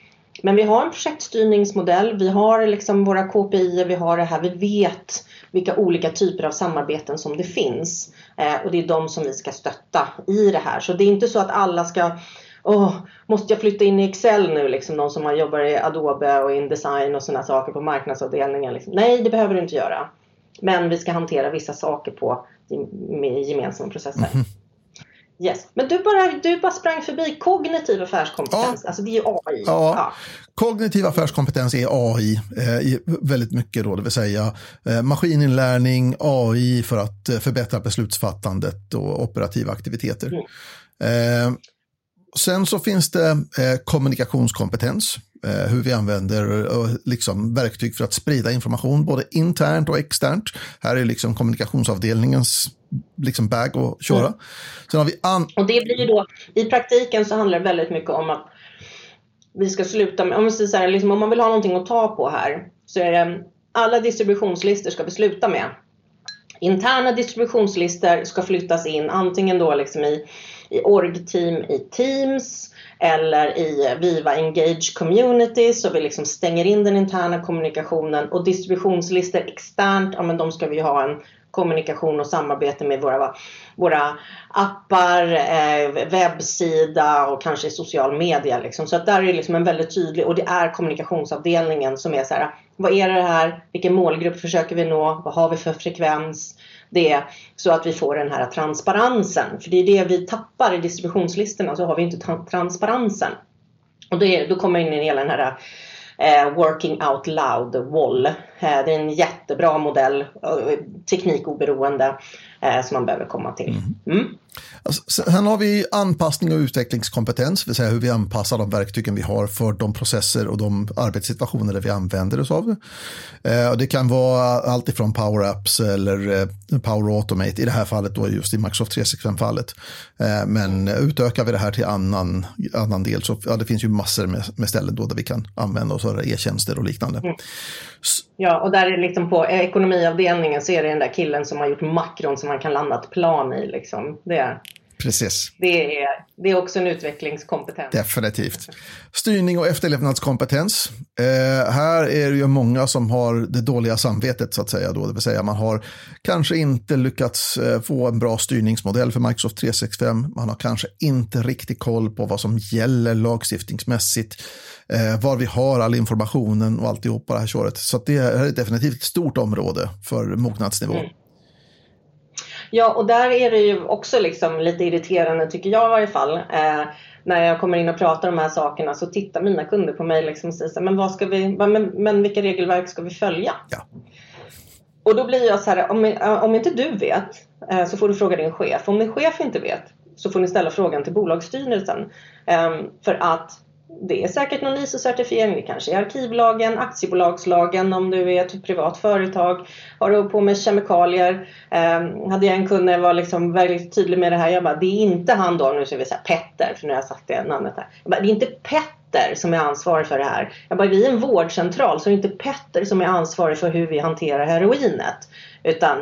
Men vi har en projektstyrningsmodell, vi har liksom våra KPI, vi har det här, vi vet vilka olika typer av samarbeten som det finns. Och det är de som vi ska stötta i det här. Så det är inte så att alla ska, måste jag flytta in i Excel nu? Liksom de som jobbar i Adobe och InDesign och sådana saker på marknadsavdelningen. Liksom. Nej, det behöver du inte göra. Men vi ska hantera vissa saker med gemensamma processer. Mm-hmm. Yes. Men du bara sprang förbi kognitiv affärskompetens. Alltså det är ju AI. Ja. Kognitiv affärskompetens är AI väldigt mycket då, det vill säga maskininlärning, AI för att förbättra beslutsfattandet och operativa aktiviteter. Sen så finns det kommunikationskompetens, hur vi använder liksom verktyg för att sprida information både internt och externt. Här är liksom kommunikationsavdelningens liksom bag och köra. Sen har vi och det blir då i praktiken, så handlar det väldigt mycket om att vi ska sluta med, om man vill ha någonting att ta på här, så är det alla distributionslistor ska vi sluta med. Interna distributionslistor ska flyttas in antingen då liksom i org-team, i Teams eller i Viva Engage community, så vi liksom stänger in den interna kommunikationen. Och distributionslistor externt, men de ska vi ha en kommunikation och samarbete med våra appar, webbsida och kanske social media. Liksom. Så att där är liksom en väldigt tydlig, och det är kommunikationsavdelningen som är så här, vad är det här, vilken målgrupp försöker vi nå, vad har vi för frekvens, det är så att vi får den här transparensen. För det är det vi tappar i distributionslistorna, så har vi inte transparensen. Och då kommer in i hela den här Working Out Loud, WOL. Det är en jättebra modell, teknikoberoende, som man behöver komma till. Mm. Alltså, här har vi anpassning och utvecklingskompetens, vill säga hur vi anpassar de verktygen vi har för de processer och de arbetssituationer där vi använder oss av. Det kan vara allt ifrån Power Apps eller Power Automate, i det här fallet då just i Microsoft 365-fallet. Men utökar vi det här till annan del, så ja, det finns ju massor med ställen då där vi kan använda oss av e-tjänster och liknande. Mm. Ja, och där är liksom på ekonomiavdelningen så är det den där killen som har gjort makron som man kan landa ett plan i liksom. Precis. Det är också en utvecklingskompetens. Definitivt. Styrning och efterlevnadskompetens. Här är det ju många som har det dåliga samvetet så att säga då. Det vill säga man har kanske inte lyckats få en bra styrningsmodell för Microsoft 365. Man har kanske inte riktigt koll på vad som gäller lagstiftningsmässigt. Var vi har all informationen och alltihopa det här köret. Så att det är definitivt ett stort område för mognadsnivå. Mm. Ja, och där är det ju också liksom lite irriterande tycker jag i varje fall. När jag kommer in och pratar om de här sakerna så tittar mina kunder på mig liksom och säger så här, men vilka regelverk ska vi följa? Ja. Och då blir jag så här, om inte du vet så får du fråga din chef. Om din chef inte vet så får ni ställa frågan till bolagsstyrelsen. För att det är säkert någon ISO-certifiering, det kanske är arkivlagen, aktiebolagslagen om du är ett privat företag, har du på med kemikalier. Hade jag en kund när jag var liksom väldigt tydlig med det här, jag bara, det är inte han då, nu ska vi säga Petter, för nu har jag sagt det namnet här. Jag bara, det är inte Petter som är ansvarig för det här. Jag bara, vi är en vårdcentral så det är inte Petter som är ansvarig för hur vi hanterar heroinet, utan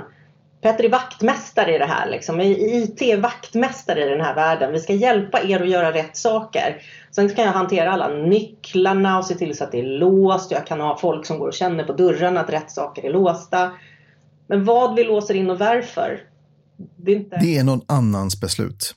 Petter är vaktmästare i det här liksom. IT-vaktmästare i den här världen. Vi ska hjälpa er att göra rätt saker. Sen kan jag hantera alla nycklarna och se till så att det är låst. Jag kan ha folk som går och känner på dörrarna att rätt saker är låsta. Men vad vi låser in och varför? Det är någon annans beslut.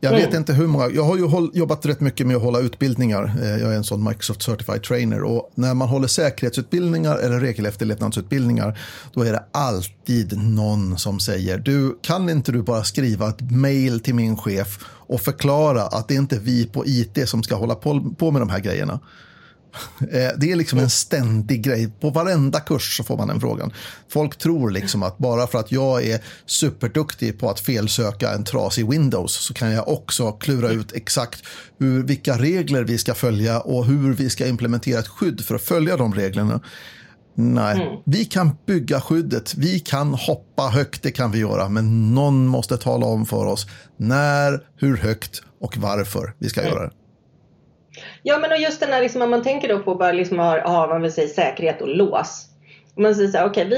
Jag vet inte hur många, jag har ju jobbat rätt mycket med att hålla utbildningar. Jag är en sån Microsoft Certified Trainer och när man håller säkerhetsutbildningar eller regelefterlevnadsutbildningar då är det alltid någon som säger, du kan inte du bara skriva ett mejl till min chef och förklara att det inte är vi på IT som ska hålla på med de här grejerna. Det är liksom en ständig grej. På varenda kurs så får man den frågan. Folk tror liksom att bara för att jag är superduktig på att felsöka en tras i Windows så kan jag också klura ut exakt vilka regler vi ska följa och hur vi ska implementera ett skydd för att följa de reglerna. Nej, vi kan bygga skyddet, vi kan hoppa högt, det kan vi göra, men någon måste tala om för oss när, hur högt och varför vi ska göra det. Ja, men och just den här, liksom, om man tänker då på bara liksom vad vi säger, säkerhet och lås. Om man säger så här, okej,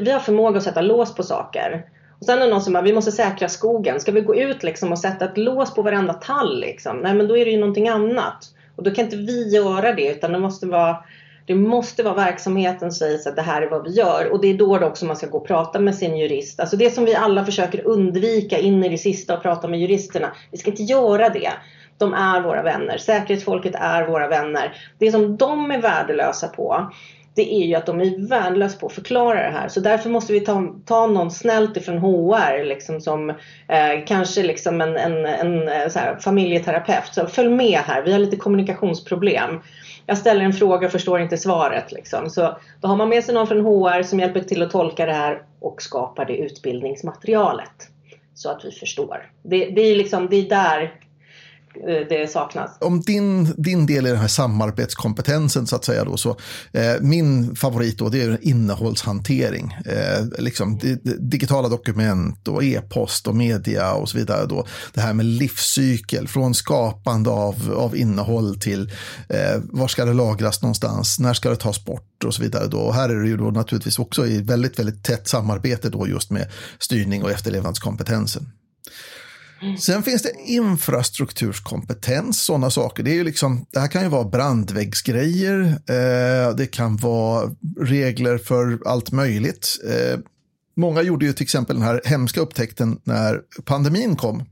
vi har förmåga att sätta lås på saker. Och sen är det någon som bara, vi måste säkra skogen. Ska vi gå ut liksom och sätta ett lås på varenda tall liksom? Nej, men då är det ju någonting annat. Och då kan inte vi göra det, utan det måste vara verksamheten som säger att det här är vad vi gör. Och det är då också man ska gå och prata med sin jurist. Alltså det som vi alla försöker undvika in i det sista och prata med juristerna. Vi ska inte göra det. De är våra vänner. Säkerhetsfolket är våra vänner. Det som de är värdelösa på, det är ju att de är värdelösa på att förklara det här. Så därför måste vi ta någon snällt ifrån HR liksom, som kanske liksom en så här, familjeterapeut. Så följ med här, vi har lite kommunikationsproblem. Jag ställer en fråga och förstår inte svaret. Liksom. Så då har man med sig någon från HR som hjälper till att tolka det här och skapar det utbildningsmaterialet. Så att vi förstår. Det är där det saknas. Om din del är den här samarbetskompetensen så att säga då, så min favorit då, det är innehållshantering, liksom digitala dokument och e-post och media och så vidare då, det här med livscykel från skapande av innehåll till var ska det lagras någonstans, när ska det tas bort och så vidare då. Och här är det ju då naturligtvis också i väldigt, väldigt tätt samarbete då just med styrning och efterlevnadskompetensen. Sen finns det infrastrukturskompetens, sådana saker. Det är ju liksom, det här kan ju vara brandväggsgrejer, det kan vara regler för allt möjligt. Många gjorde ju till exempel den här hemska upptäckten när pandemin kom.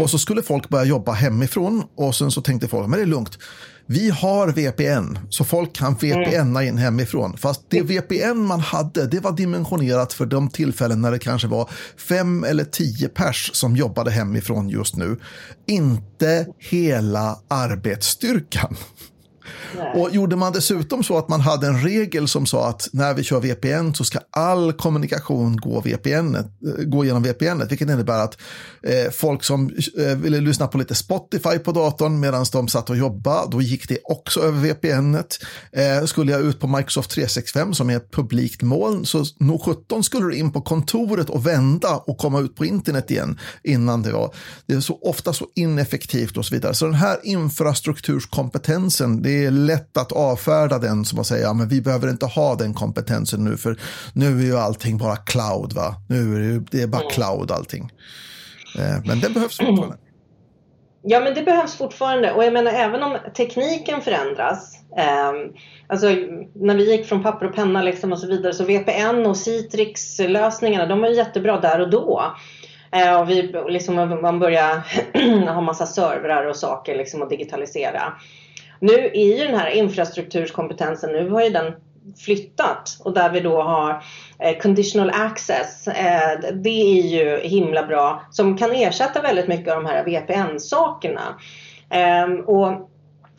Och så skulle folk börja jobba hemifrån och sen så tänkte folk, men det är lugnt. Vi har VPN, så folk kan VPNa in hemifrån. Fast det VPN man hade, det var dimensionerat för de tillfällen när det kanske var 5 eller 10 pers som jobbade hemifrån just nu. Inte hela arbetsstyrkan. Nej. Och gjorde man dessutom så att man hade en regel som sa att när vi kör VPN så ska all kommunikation gå genom VPN, vilket innebär att folk som ville lyssna på lite Spotify på datorn medan de satt och jobbade, då gick det också över VPN. Skulle jag ut på Microsoft 365 som är ett publikt moln, så nog 17 skulle du in på kontoret och vända och komma ut på internet igen innan det var. Det är så ofta så ineffektivt och så vidare. Så den här infrastrukturskompetensen, det är lätt att avfärda den som att säga, ja, men vi behöver inte ha den kompetensen nu, för nu är ju allting bara cloud, va? Nu är det är bara cloud allting. Men den behövs fortfarande. Ja, men det behövs fortfarande. Och jag menar, även om tekniken förändras, alltså när vi gick från papper och penna liksom och så vidare, så VPN och Citrix-lösningarna, de var jättebra där och då. Och vi, liksom, man började ha massa servrar och saker liksom, och digitalisera. Nu är ju den här infrastrukturskompetensen, nu har ju den flyttat, och där vi då har conditional access, det är ju himla bra, som kan ersätta väldigt mycket av de här VPN-sakerna. Och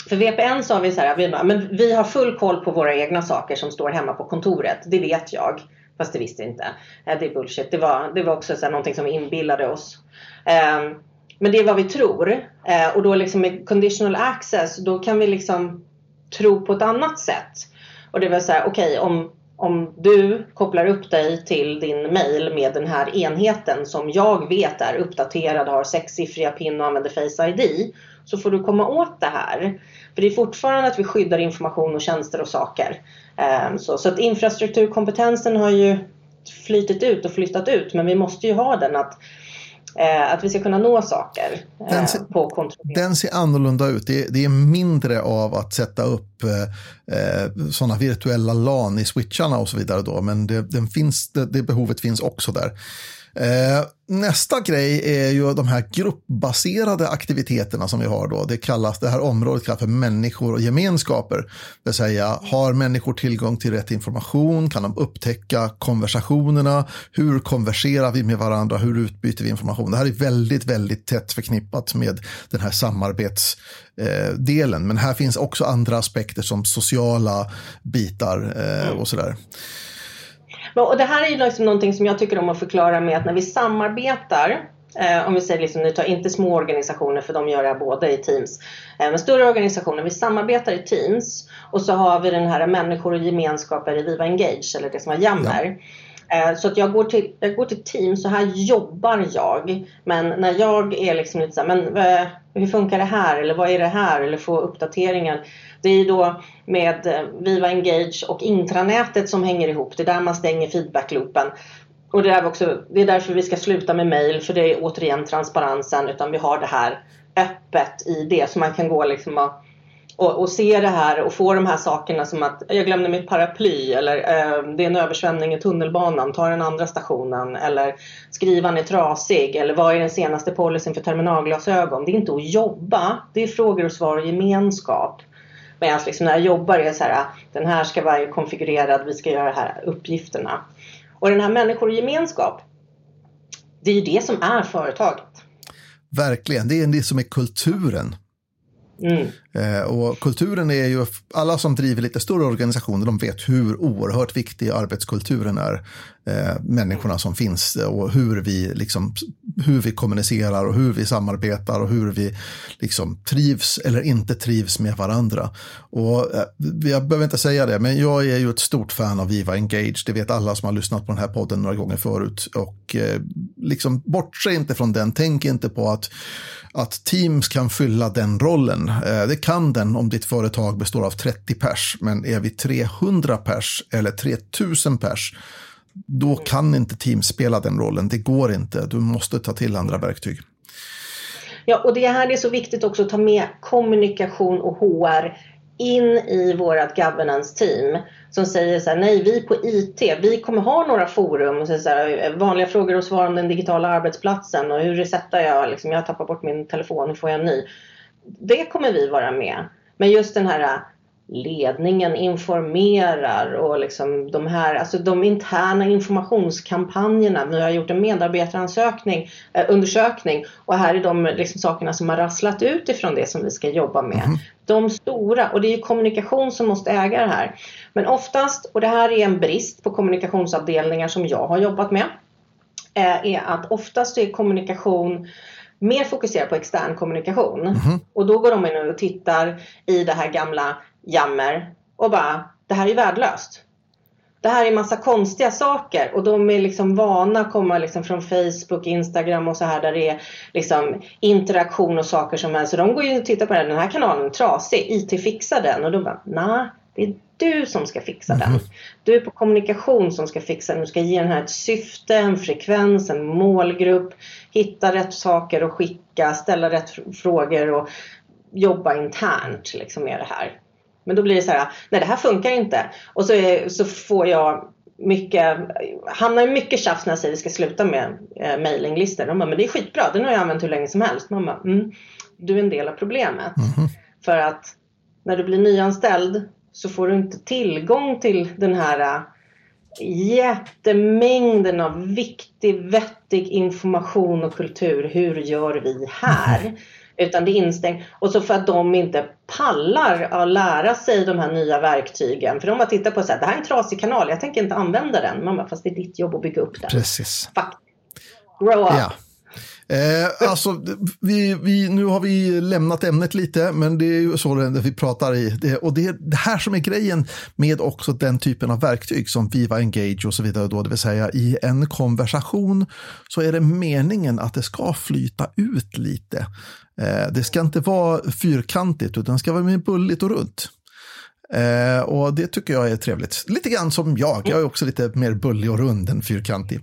för VPN sa vi så här, vi har full koll på våra egna saker som står hemma på kontoret, det vet jag. Fast det visste inte. Det är bullshit. Det var också så här någonting som inbillade oss. Men det är vad vi tror. Och då liksom med conditional access, då kan vi liksom tro på ett annat sätt. Och det var så här, okej, om du kopplar upp dig till din mail med den här enheten som jag vet är uppdaterad, har 6-siffriga PIN och använder Face ID, så får du komma åt det här. För det är fortfarande att vi skyddar information och tjänster och saker. Så att infrastrukturkompetensen har ju flyttat ut och flyttat ut. Men vi måste ju ha den att vi ska kunna nå saker på kontrollen. Den ser annorlunda ut. Det är mindre av att sätta upp sådana virtuella LAN i switcharna och så vidare då. Men det behovet finns också där. Nästa grej är ju de här gruppbaserade aktiviteterna som vi har då. Det här området kallas för människor och gemenskaper. Det vill säga, har människor tillgång till rätt information? Kan de upptäcka konversationerna? Hur konverserar vi med varandra? Hur utbyter vi information? Det här är väldigt, väldigt tätt förknippat med den här samarbetsdelen. Men här finns också andra aspekter som sociala bitar och sådär. Och det här är ju liksom någonting som jag tycker om att förklara med att när vi samarbetar, om vi säger liksom, nu tar inte små organisationer för de gör det här båda i Teams, men större organisationer, vi samarbetar i Teams och så har vi den här människor och gemenskaper i Viva Engage eller det som var Yammer. Ja. Så att jag går till Teams, så här jobbar jag, men när jag är liksom lite så här, men hur funkar det här eller vad är det här eller få uppdateringar. Det är då med Viva Engage och intranätet som hänger ihop. Det är där man stänger feedbackloopen. Och det är därför vi ska sluta med mejl. För det är återigen transparensen. Utan vi har det här öppet i det. Så man kan gå liksom och se det här. Och få de här sakerna som att jag glömde mitt paraply. Eller det är en översvämning i tunnelbanan. Ta den andra stationen. Eller skrivan är trasig. Eller vad är den senaste policyn för terminalglasögon. Det är inte att jobba. Det är frågor och svar och gemenskap. Medan liksom när jag jobbar är så här, den här ska vara konfigurerad, vi ska göra de här uppgifterna. Och den här människor och gemenskap, det är ju det som är företaget. Verkligen, det är det som är kulturen. Mm. Och kulturen är ju, alla som driver lite större organisationer, de vet hur oerhört viktig arbetskulturen är, människorna som finns och hur vi kommunicerar och hur vi samarbetar och hur vi liksom trivs eller inte trivs med varandra. Och jag behöver inte säga det, men jag är ju ett stort fan av Viva Engage, det vet alla som har lyssnat på den här podden några gånger förut, och liksom bortse inte från den, tänk inte på att Teams kan fylla den rollen. Det kan den om ditt företag består av 30 pers, men är vi 300 pers eller 3000 pers, då kan inte Teams spela den rollen. Det går inte. Du måste ta till andra verktyg. Ja, och det här är så viktigt också att ta med kommunikation och HR in i vårt governance-team som säger så här, nej, vi på IT, vi kommer ha några forum, så här, vanliga frågor och svar om den digitala arbetsplatsen och hur resettar jag, liksom, jag tappar bort min telefon, hur får jag en ny? Det kommer vi vara med. Men just den här ledningen informerar och liksom de här, alltså de interna informationskampanjerna. Vi har gjort en medarbetaransökning, undersökning, och här är de liksom sakerna som har rasslat ut ifrån det som vi ska jobba med. Mm. De stora, och det är ju kommunikation som måste äga det här. Men oftast, och det här är en brist på kommunikationsavdelningar som jag har jobbat med, är att oftast är kommunikation mer fokuserad på extern kommunikation. Mm. Och då går de in och tittar i det här gamla Yammer och bara, det här är värdelöst. Det här är massa konstiga saker, och de är liksom vana att komma liksom från Facebook, Instagram och så här, där det är liksom interaktion och saker som helst. Så de går ju och tittar på den här kanalen, trasig, IT fixar den, och de bara, nej, det är du som ska fixa den. Du är på kommunikation som ska fixa den. Du ska ge den här ett syfte, en frekvens, en målgrupp, hitta rätt saker och skicka, ställa rätt frågor och jobba internt liksom med det här. Men då blir det så här, nej, det här funkar inte. Och så får jag hamnar mycket tjafs när jag säger att vi ska sluta med mailinglistor. De bara, men det är skitbra, den har jag använt hur länge som helst. Man bara, du är en del av problemet. Mm. För att när du blir nyanställd så får du inte tillgång till den här jättemängden av viktig, vettig information och kultur. Hur gör vi här? Mm. Utan det är instängt. Och så för att de inte pallar att lära sig de här nya verktygen. För de har tittat på så här, det här är en trasig kanal, jag tänker inte använda den. Man bara, fast det är ditt jobb att bygga upp den. Precis. Fuck. Grow up. Ja. Alltså, nu har vi lämnat ämnet lite, men det är ju så vi pratar i det, och det är det här som är grejen med också den typen av verktyg som Viva Engage och så vidare då, det vill säga i en konversation så är det meningen att det ska flyta ut lite. Det ska inte vara fyrkantigt, utan det ska vara med bulligt och runt. Och det tycker jag är trevligt. Lite grann som jag är också lite mer bullig och rund än fyrkantig.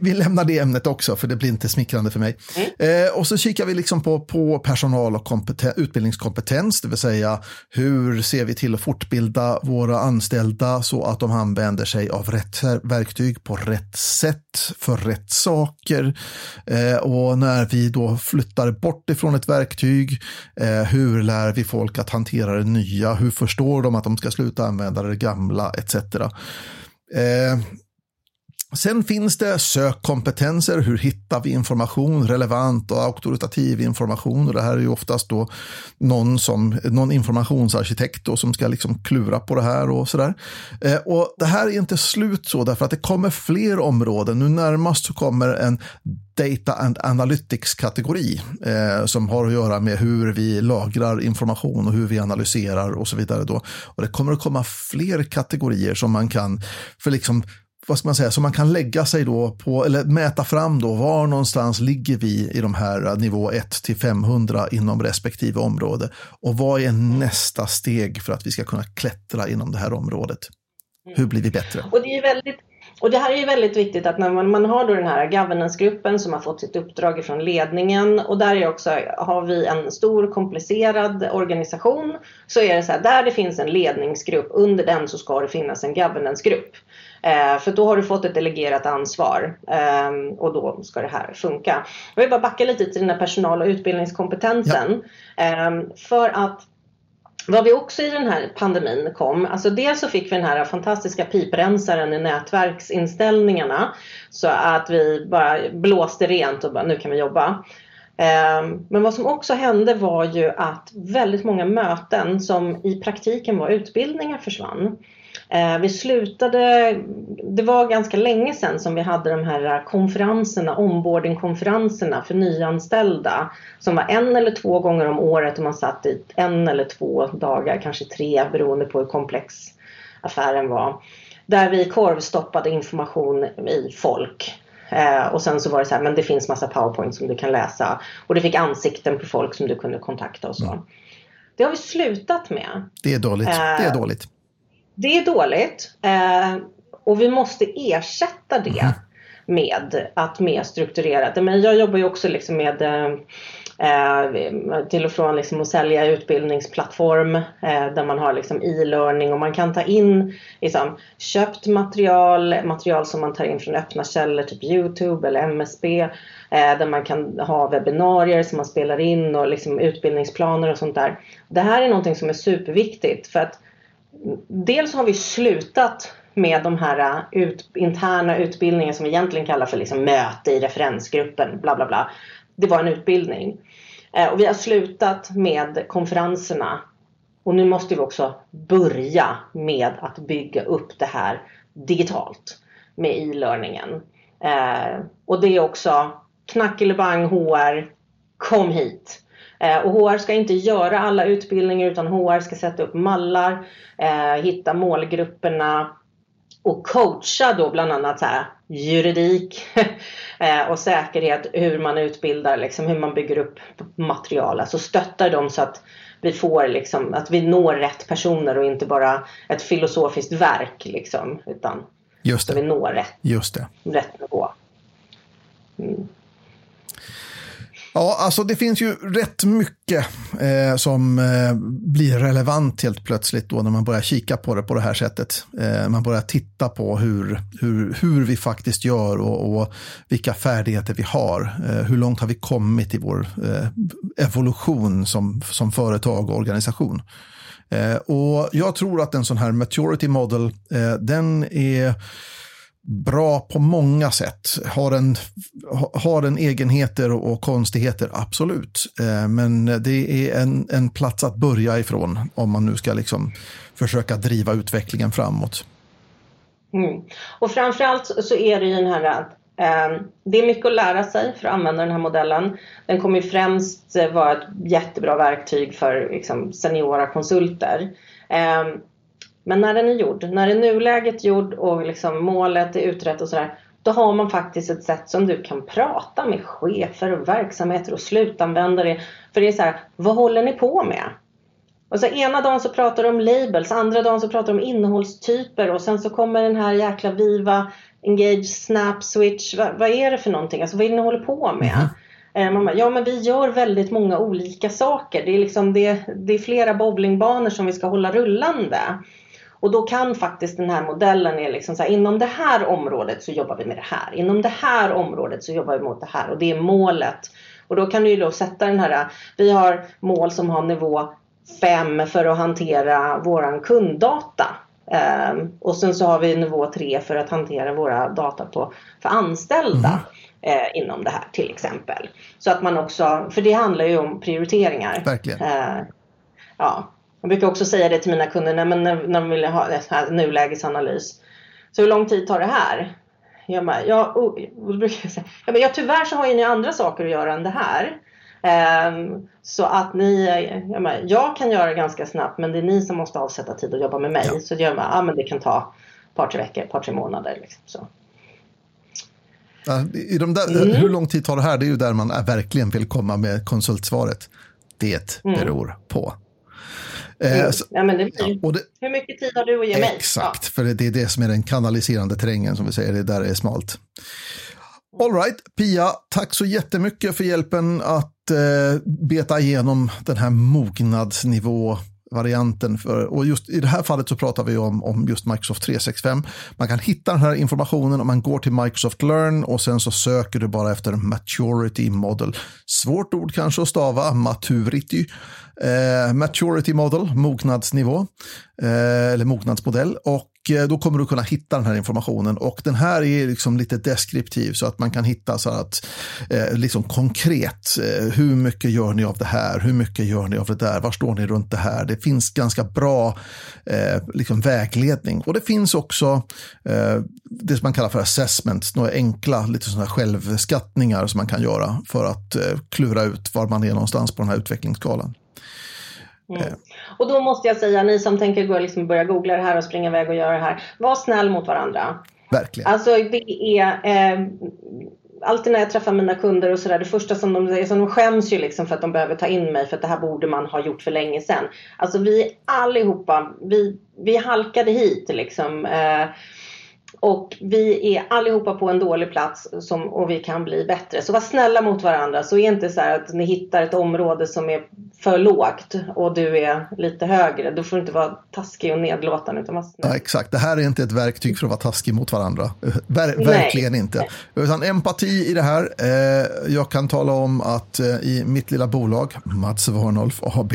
Vi lämnar det ämnet också, för det blir inte smickrande för mig. Och så kikar vi liksom på personal och utbildningskompetens, det vill säga hur ser vi till att fortbilda våra anställda så att de använder sig av rätt verktyg på rätt sätt för rätt saker, och när vi då flyttar bort ifrån ett verktyg, hur lär vi folk att hantera det nya, hur förstår de att de ska sluta använda det gamla, etc. Sen finns det sökkompetenser, hur hittar vi information, relevant och auktoritativ information, och det här är ju oftast då någon informationsarkitekt då, som ska liksom klura på det här och sådär. Och det här är inte slut så, därför att det kommer fler områden. Nu närmast så kommer en data and analytics-kategori som har att göra med hur vi lagrar information och hur vi analyserar och så vidare då. Och det kommer att komma fler kategorier som man kan, för liksom, vad ska man säga, så man kan lägga sig då på, eller mäta fram då, var någonstans ligger vi i de här nivå 1-500 inom respektive område, och vad är nästa steg för att vi ska kunna klättra inom det här området? Hur blir vi bättre? Och det är väldigt, och det här är ju väldigt viktigt att när man har då den här governance-gruppen som har fått sitt uppdrag från ledningen, och där är också, har vi en stor komplicerad organisation, så är det så här, där det finns en ledningsgrupp, under den så ska det finnas en governance-grupp. För då har du fått ett delegerat ansvar, och då ska det här funka. Jag vill bara backa lite till den här personal- och utbildningskompetensen. Ja. För att vad vi också i den här pandemin kom, alltså dels så fick vi den här fantastiska piprensaren i nätverksinställningarna, så att vi bara blåste rent och bara, nu kan vi jobba. Men vad som också hände var ju att väldigt många möten som i praktiken var utbildningar försvann. Vi slutade, det var ganska länge sedan som vi hade de här konferenserna, onboardingkonferenserna för nyanställda, som var 1 eller 2 gånger om året, och man satt i 1 eller 2 dagar, kanske 3, beroende på hur komplex affären var, där vi korvstoppade information i folk. Och sen så var det så här, men det finns massa PowerPoint som du kan läsa, och du fick ansikten på folk som du kunde kontakta och så. Mm. Det har vi slutat med. Det är dåligt, Det är dåligt, och vi måste ersätta det med att mer strukturerat. Men jag jobbar ju också liksom med till och från liksom att sälja utbildningsplattform där man har liksom e-learning, och man kan ta in liksom köpt material som man tar in från öppna källor, typ YouTube eller MSB, där man kan ha webbinarier som man spelar in och liksom utbildningsplaner och sånt där. Det här är någonting som är superviktigt, för att dels har vi slutat med de här interna utbildningar som vi egentligen kallar för liksom möte i referensgruppen, bla bla bla. Det var en utbildning. Och vi har slutat med konferenserna. Och nu måste vi också börja med att bygga upp det här digitalt med e-learningen. Och det är också knackelbang HR, kom hit. Och HR ska inte göra alla utbildningar, utan HR ska sätta upp mallar, hitta målgrupperna och coacha då bland annat så här juridik och säkerhet, hur man utbildar, liksom, hur man bygger upp material. Alltså stöttar dem så att vi får liksom, att vi når rätt personer och inte bara ett filosofiskt verk liksom, utan just det. Så vi når rätt. Just det. Rätt nivå. Mm. Ja, alltså det finns ju rätt mycket som blir relevant helt plötsligt då när man börjar kika på det på det här sättet. Man börjar titta på hur vi faktiskt gör och vilka färdigheter vi har. Hur långt har vi kommit i vår evolution som företag och organisation? Och jag tror att en sån här maturity model, den är bra på många sätt. Har den egenheter och konstigheter, absolut. Men det är en plats att börja ifrån om man nu ska liksom försöka driva utvecklingen framåt. Mm. Och framförallt så är det ju den här att det är mycket att lära sig för att använda den här modellen. Den kommer ju främst vara ett jättebra verktyg för liksom seniora konsulter. Men när den är gjord, när den nuläget gjord och liksom målet är utrett och sådär, då har man faktiskt ett sätt som du kan prata med chefer och verksamheter och slutanvändare. För det är så här, vad håller ni på med? Och så ena dagen så pratar de om labels, andra dagen så pratar de om innehållstyper, och sen så kommer den här jäkla Viva, Engage, Snap, Switch. Vad är det för någonting? Alltså vad är det ni håller på med? Man bara, ja men vi gör väldigt många olika saker. Det är liksom det är flera bowlingbanor som vi ska hålla rullande. Och då kan faktiskt den här modellen är liksom så här, inom det här området så jobbar vi med det här. Inom det här området så jobbar vi mot det här, och det är målet. Och då kan du ju då sätta den här, vi har mål som har nivå 5 för att hantera våran kunddata. Och sen så har vi nivå 3 för att hantera våra data för anställda inom det här till exempel. Så att man också, för det handlar ju om prioriteringar. Verkligen. Ja. Jag brukar också säga det till mina kunder när de vill ha här nulägesanalys. Så hur lång tid tar det här? Jag tyvärr så har ju ni andra saker att göra än det här. Så att ni, jag kan göra det ganska snabbt, men det är ni som måste avsätta tid och jobba med mig. Ja. Så men det kan ta ett par, tre veckor, ett par, tre månader. Liksom, så. Ja, hur lång tid tar det här? Det är ju där man verkligen vill komma med konsultsvaret. Det beror på. Hur mycket tid har du att ge mig? Exakt, för det är det som är den kanaliserande terrängen som vi säger, det där är smalt. All right, Pia, tack så jättemycket för hjälpen att beta igenom den här mognadsnivå-varianten. Och just i det här fallet så pratar vi om just Microsoft 365. Man kan hitta den här informationen om man går till Microsoft Learn, och sen så söker du bara efter Maturity Model. Svårt ord kanske att stava, maturity. Maturity Model, mognadsnivå eller mognadsmodell, och då kommer du kunna hitta den här informationen, och den här är liksom lite deskriptiv så att man kan hitta så att liksom konkret, hur mycket gör ni av det här, hur mycket gör ni av det där, var står ni runt det här. Det finns ganska bra liksom vägledning, och det finns också det som man kallar för assessments, några enkla lite sådana självskattningar som man kan göra för att klura ut var man är någonstans på den här utvecklingsskalan. Mm. Och då måste jag säga, ni som tänker gå liksom börja googla det här och springa iväg och göra det här, var snäll mot varandra. Verkligen. Alltså det är alltid när jag träffar mina kunder och sådär, det första som de säger, som de skäms ju liksom för att de behöver ta in mig, för att det här borde man ha gjort för länge sedan. Alltså vi allihopa, vi halkade hit liksom Och vi är allihopa på en dålig plats och vi kan bli bättre. Så var snälla mot varandra. Så är inte så här att ni hittar ett område som är för lågt och du är lite högre. Då får du inte vara taskig och nedlåtande. Utan ja, exakt, det här är inte ett verktyg för att vara taskig mot varandra. Verkligen inte. Utan empati i det här. Jag kan tala om att i mitt lilla bolag, Mats Warnolf AB,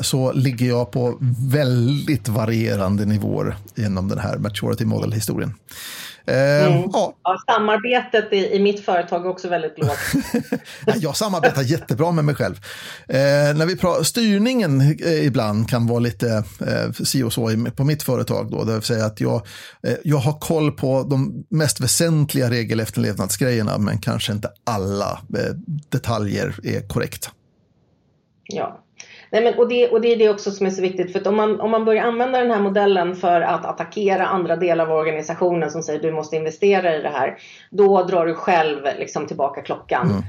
så ligger jag på väldigt varierande nivåer genom den här Maturity Model-historien. Ja, samarbetet i mitt företag är också väldigt lågt. Jag samarbetar jättebra med mig själv. När vi styrningen ibland kan vara lite si och så på mitt företag då, det vill säga att jag har koll på de mest väsentliga regelefterlevnadsgrejerna, men kanske inte alla detaljer är korrekta. Ja. Nej, men, och det är det också som är så viktigt, för att om man börjar använda den här modellen för att attackera andra delar av organisationen som säger du måste investera i det här, då drar du själv liksom tillbaka klockan.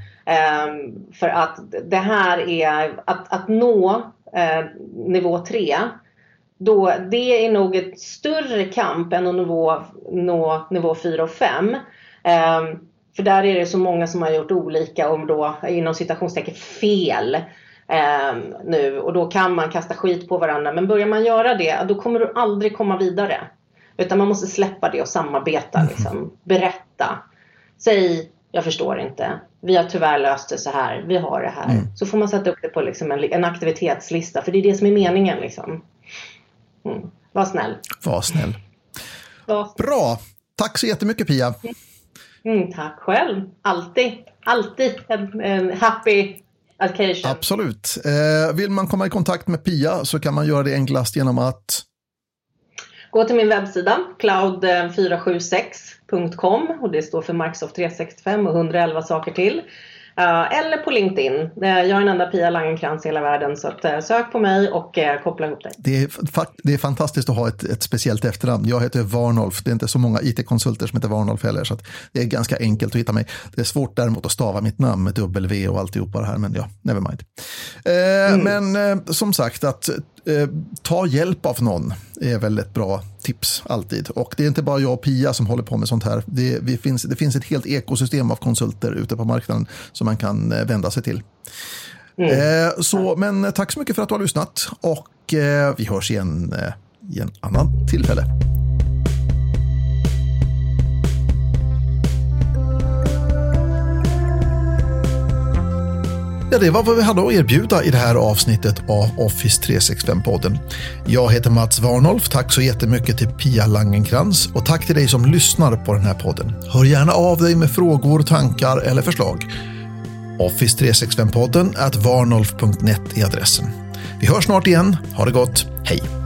För att det här är att nå nivå 3, då det är nog ett större kamp än att nå nivå 4 och 5. För där är det så många som har gjort olika om då inom citationstecken fel. Nu, och då kan man kasta skit på varandra, men börjar man göra det, då kommer du aldrig komma vidare, utan man måste släppa det och samarbeta liksom. Berätta, säg, jag förstår inte, vi har tyvärr löst det så här, vi har det här, så får man sätta upp det på liksom en aktivitetslista, för det är det som är meningen liksom. Var snäll. Bra, tack så jättemycket Pia. Tack själv, alltid en happy. Absolut. Vill man komma i kontakt med Pia så kan man göra det enklast genom att gå till min webbsida cloud476.com, och det står för Microsoft 365 och 111 saker till. Eller på LinkedIn. Jag är en enda Pia Langenkrans i hela världen, så att sök på mig och koppla ihop dig. Det är fantastiskt att ha ett speciellt efternamn. Jag heter Warnolf. Det är inte så många IT-konsulter som heter Warnolf heller, så att det är ganska enkelt att hitta mig. Det är svårt däremot att stava mitt namn med W och alltihopa det här, men ja, never mind. Men som sagt, att ta hjälp av någon är väl ett bra tips alltid. Och det är inte bara jag och Pia som håller på med sånt här. Det finns ett helt ekosystem av konsulter ute på marknaden som man kan vända sig till. Men tack så mycket för att du har lyssnat, och vi hörs igen i en annan tillfälle. Ja, det var vad vi hade att erbjuda i det här avsnittet av Office 365-podden. Jag heter Mats Warnolf, tack så jättemycket till Pia Langenkrans, och tack till dig som lyssnar på den här podden. Hör gärna av dig med frågor, tankar eller förslag. Office 365-podden @ warnolf.net är adressen. Vi hörs snart igen, ha det gott, hej!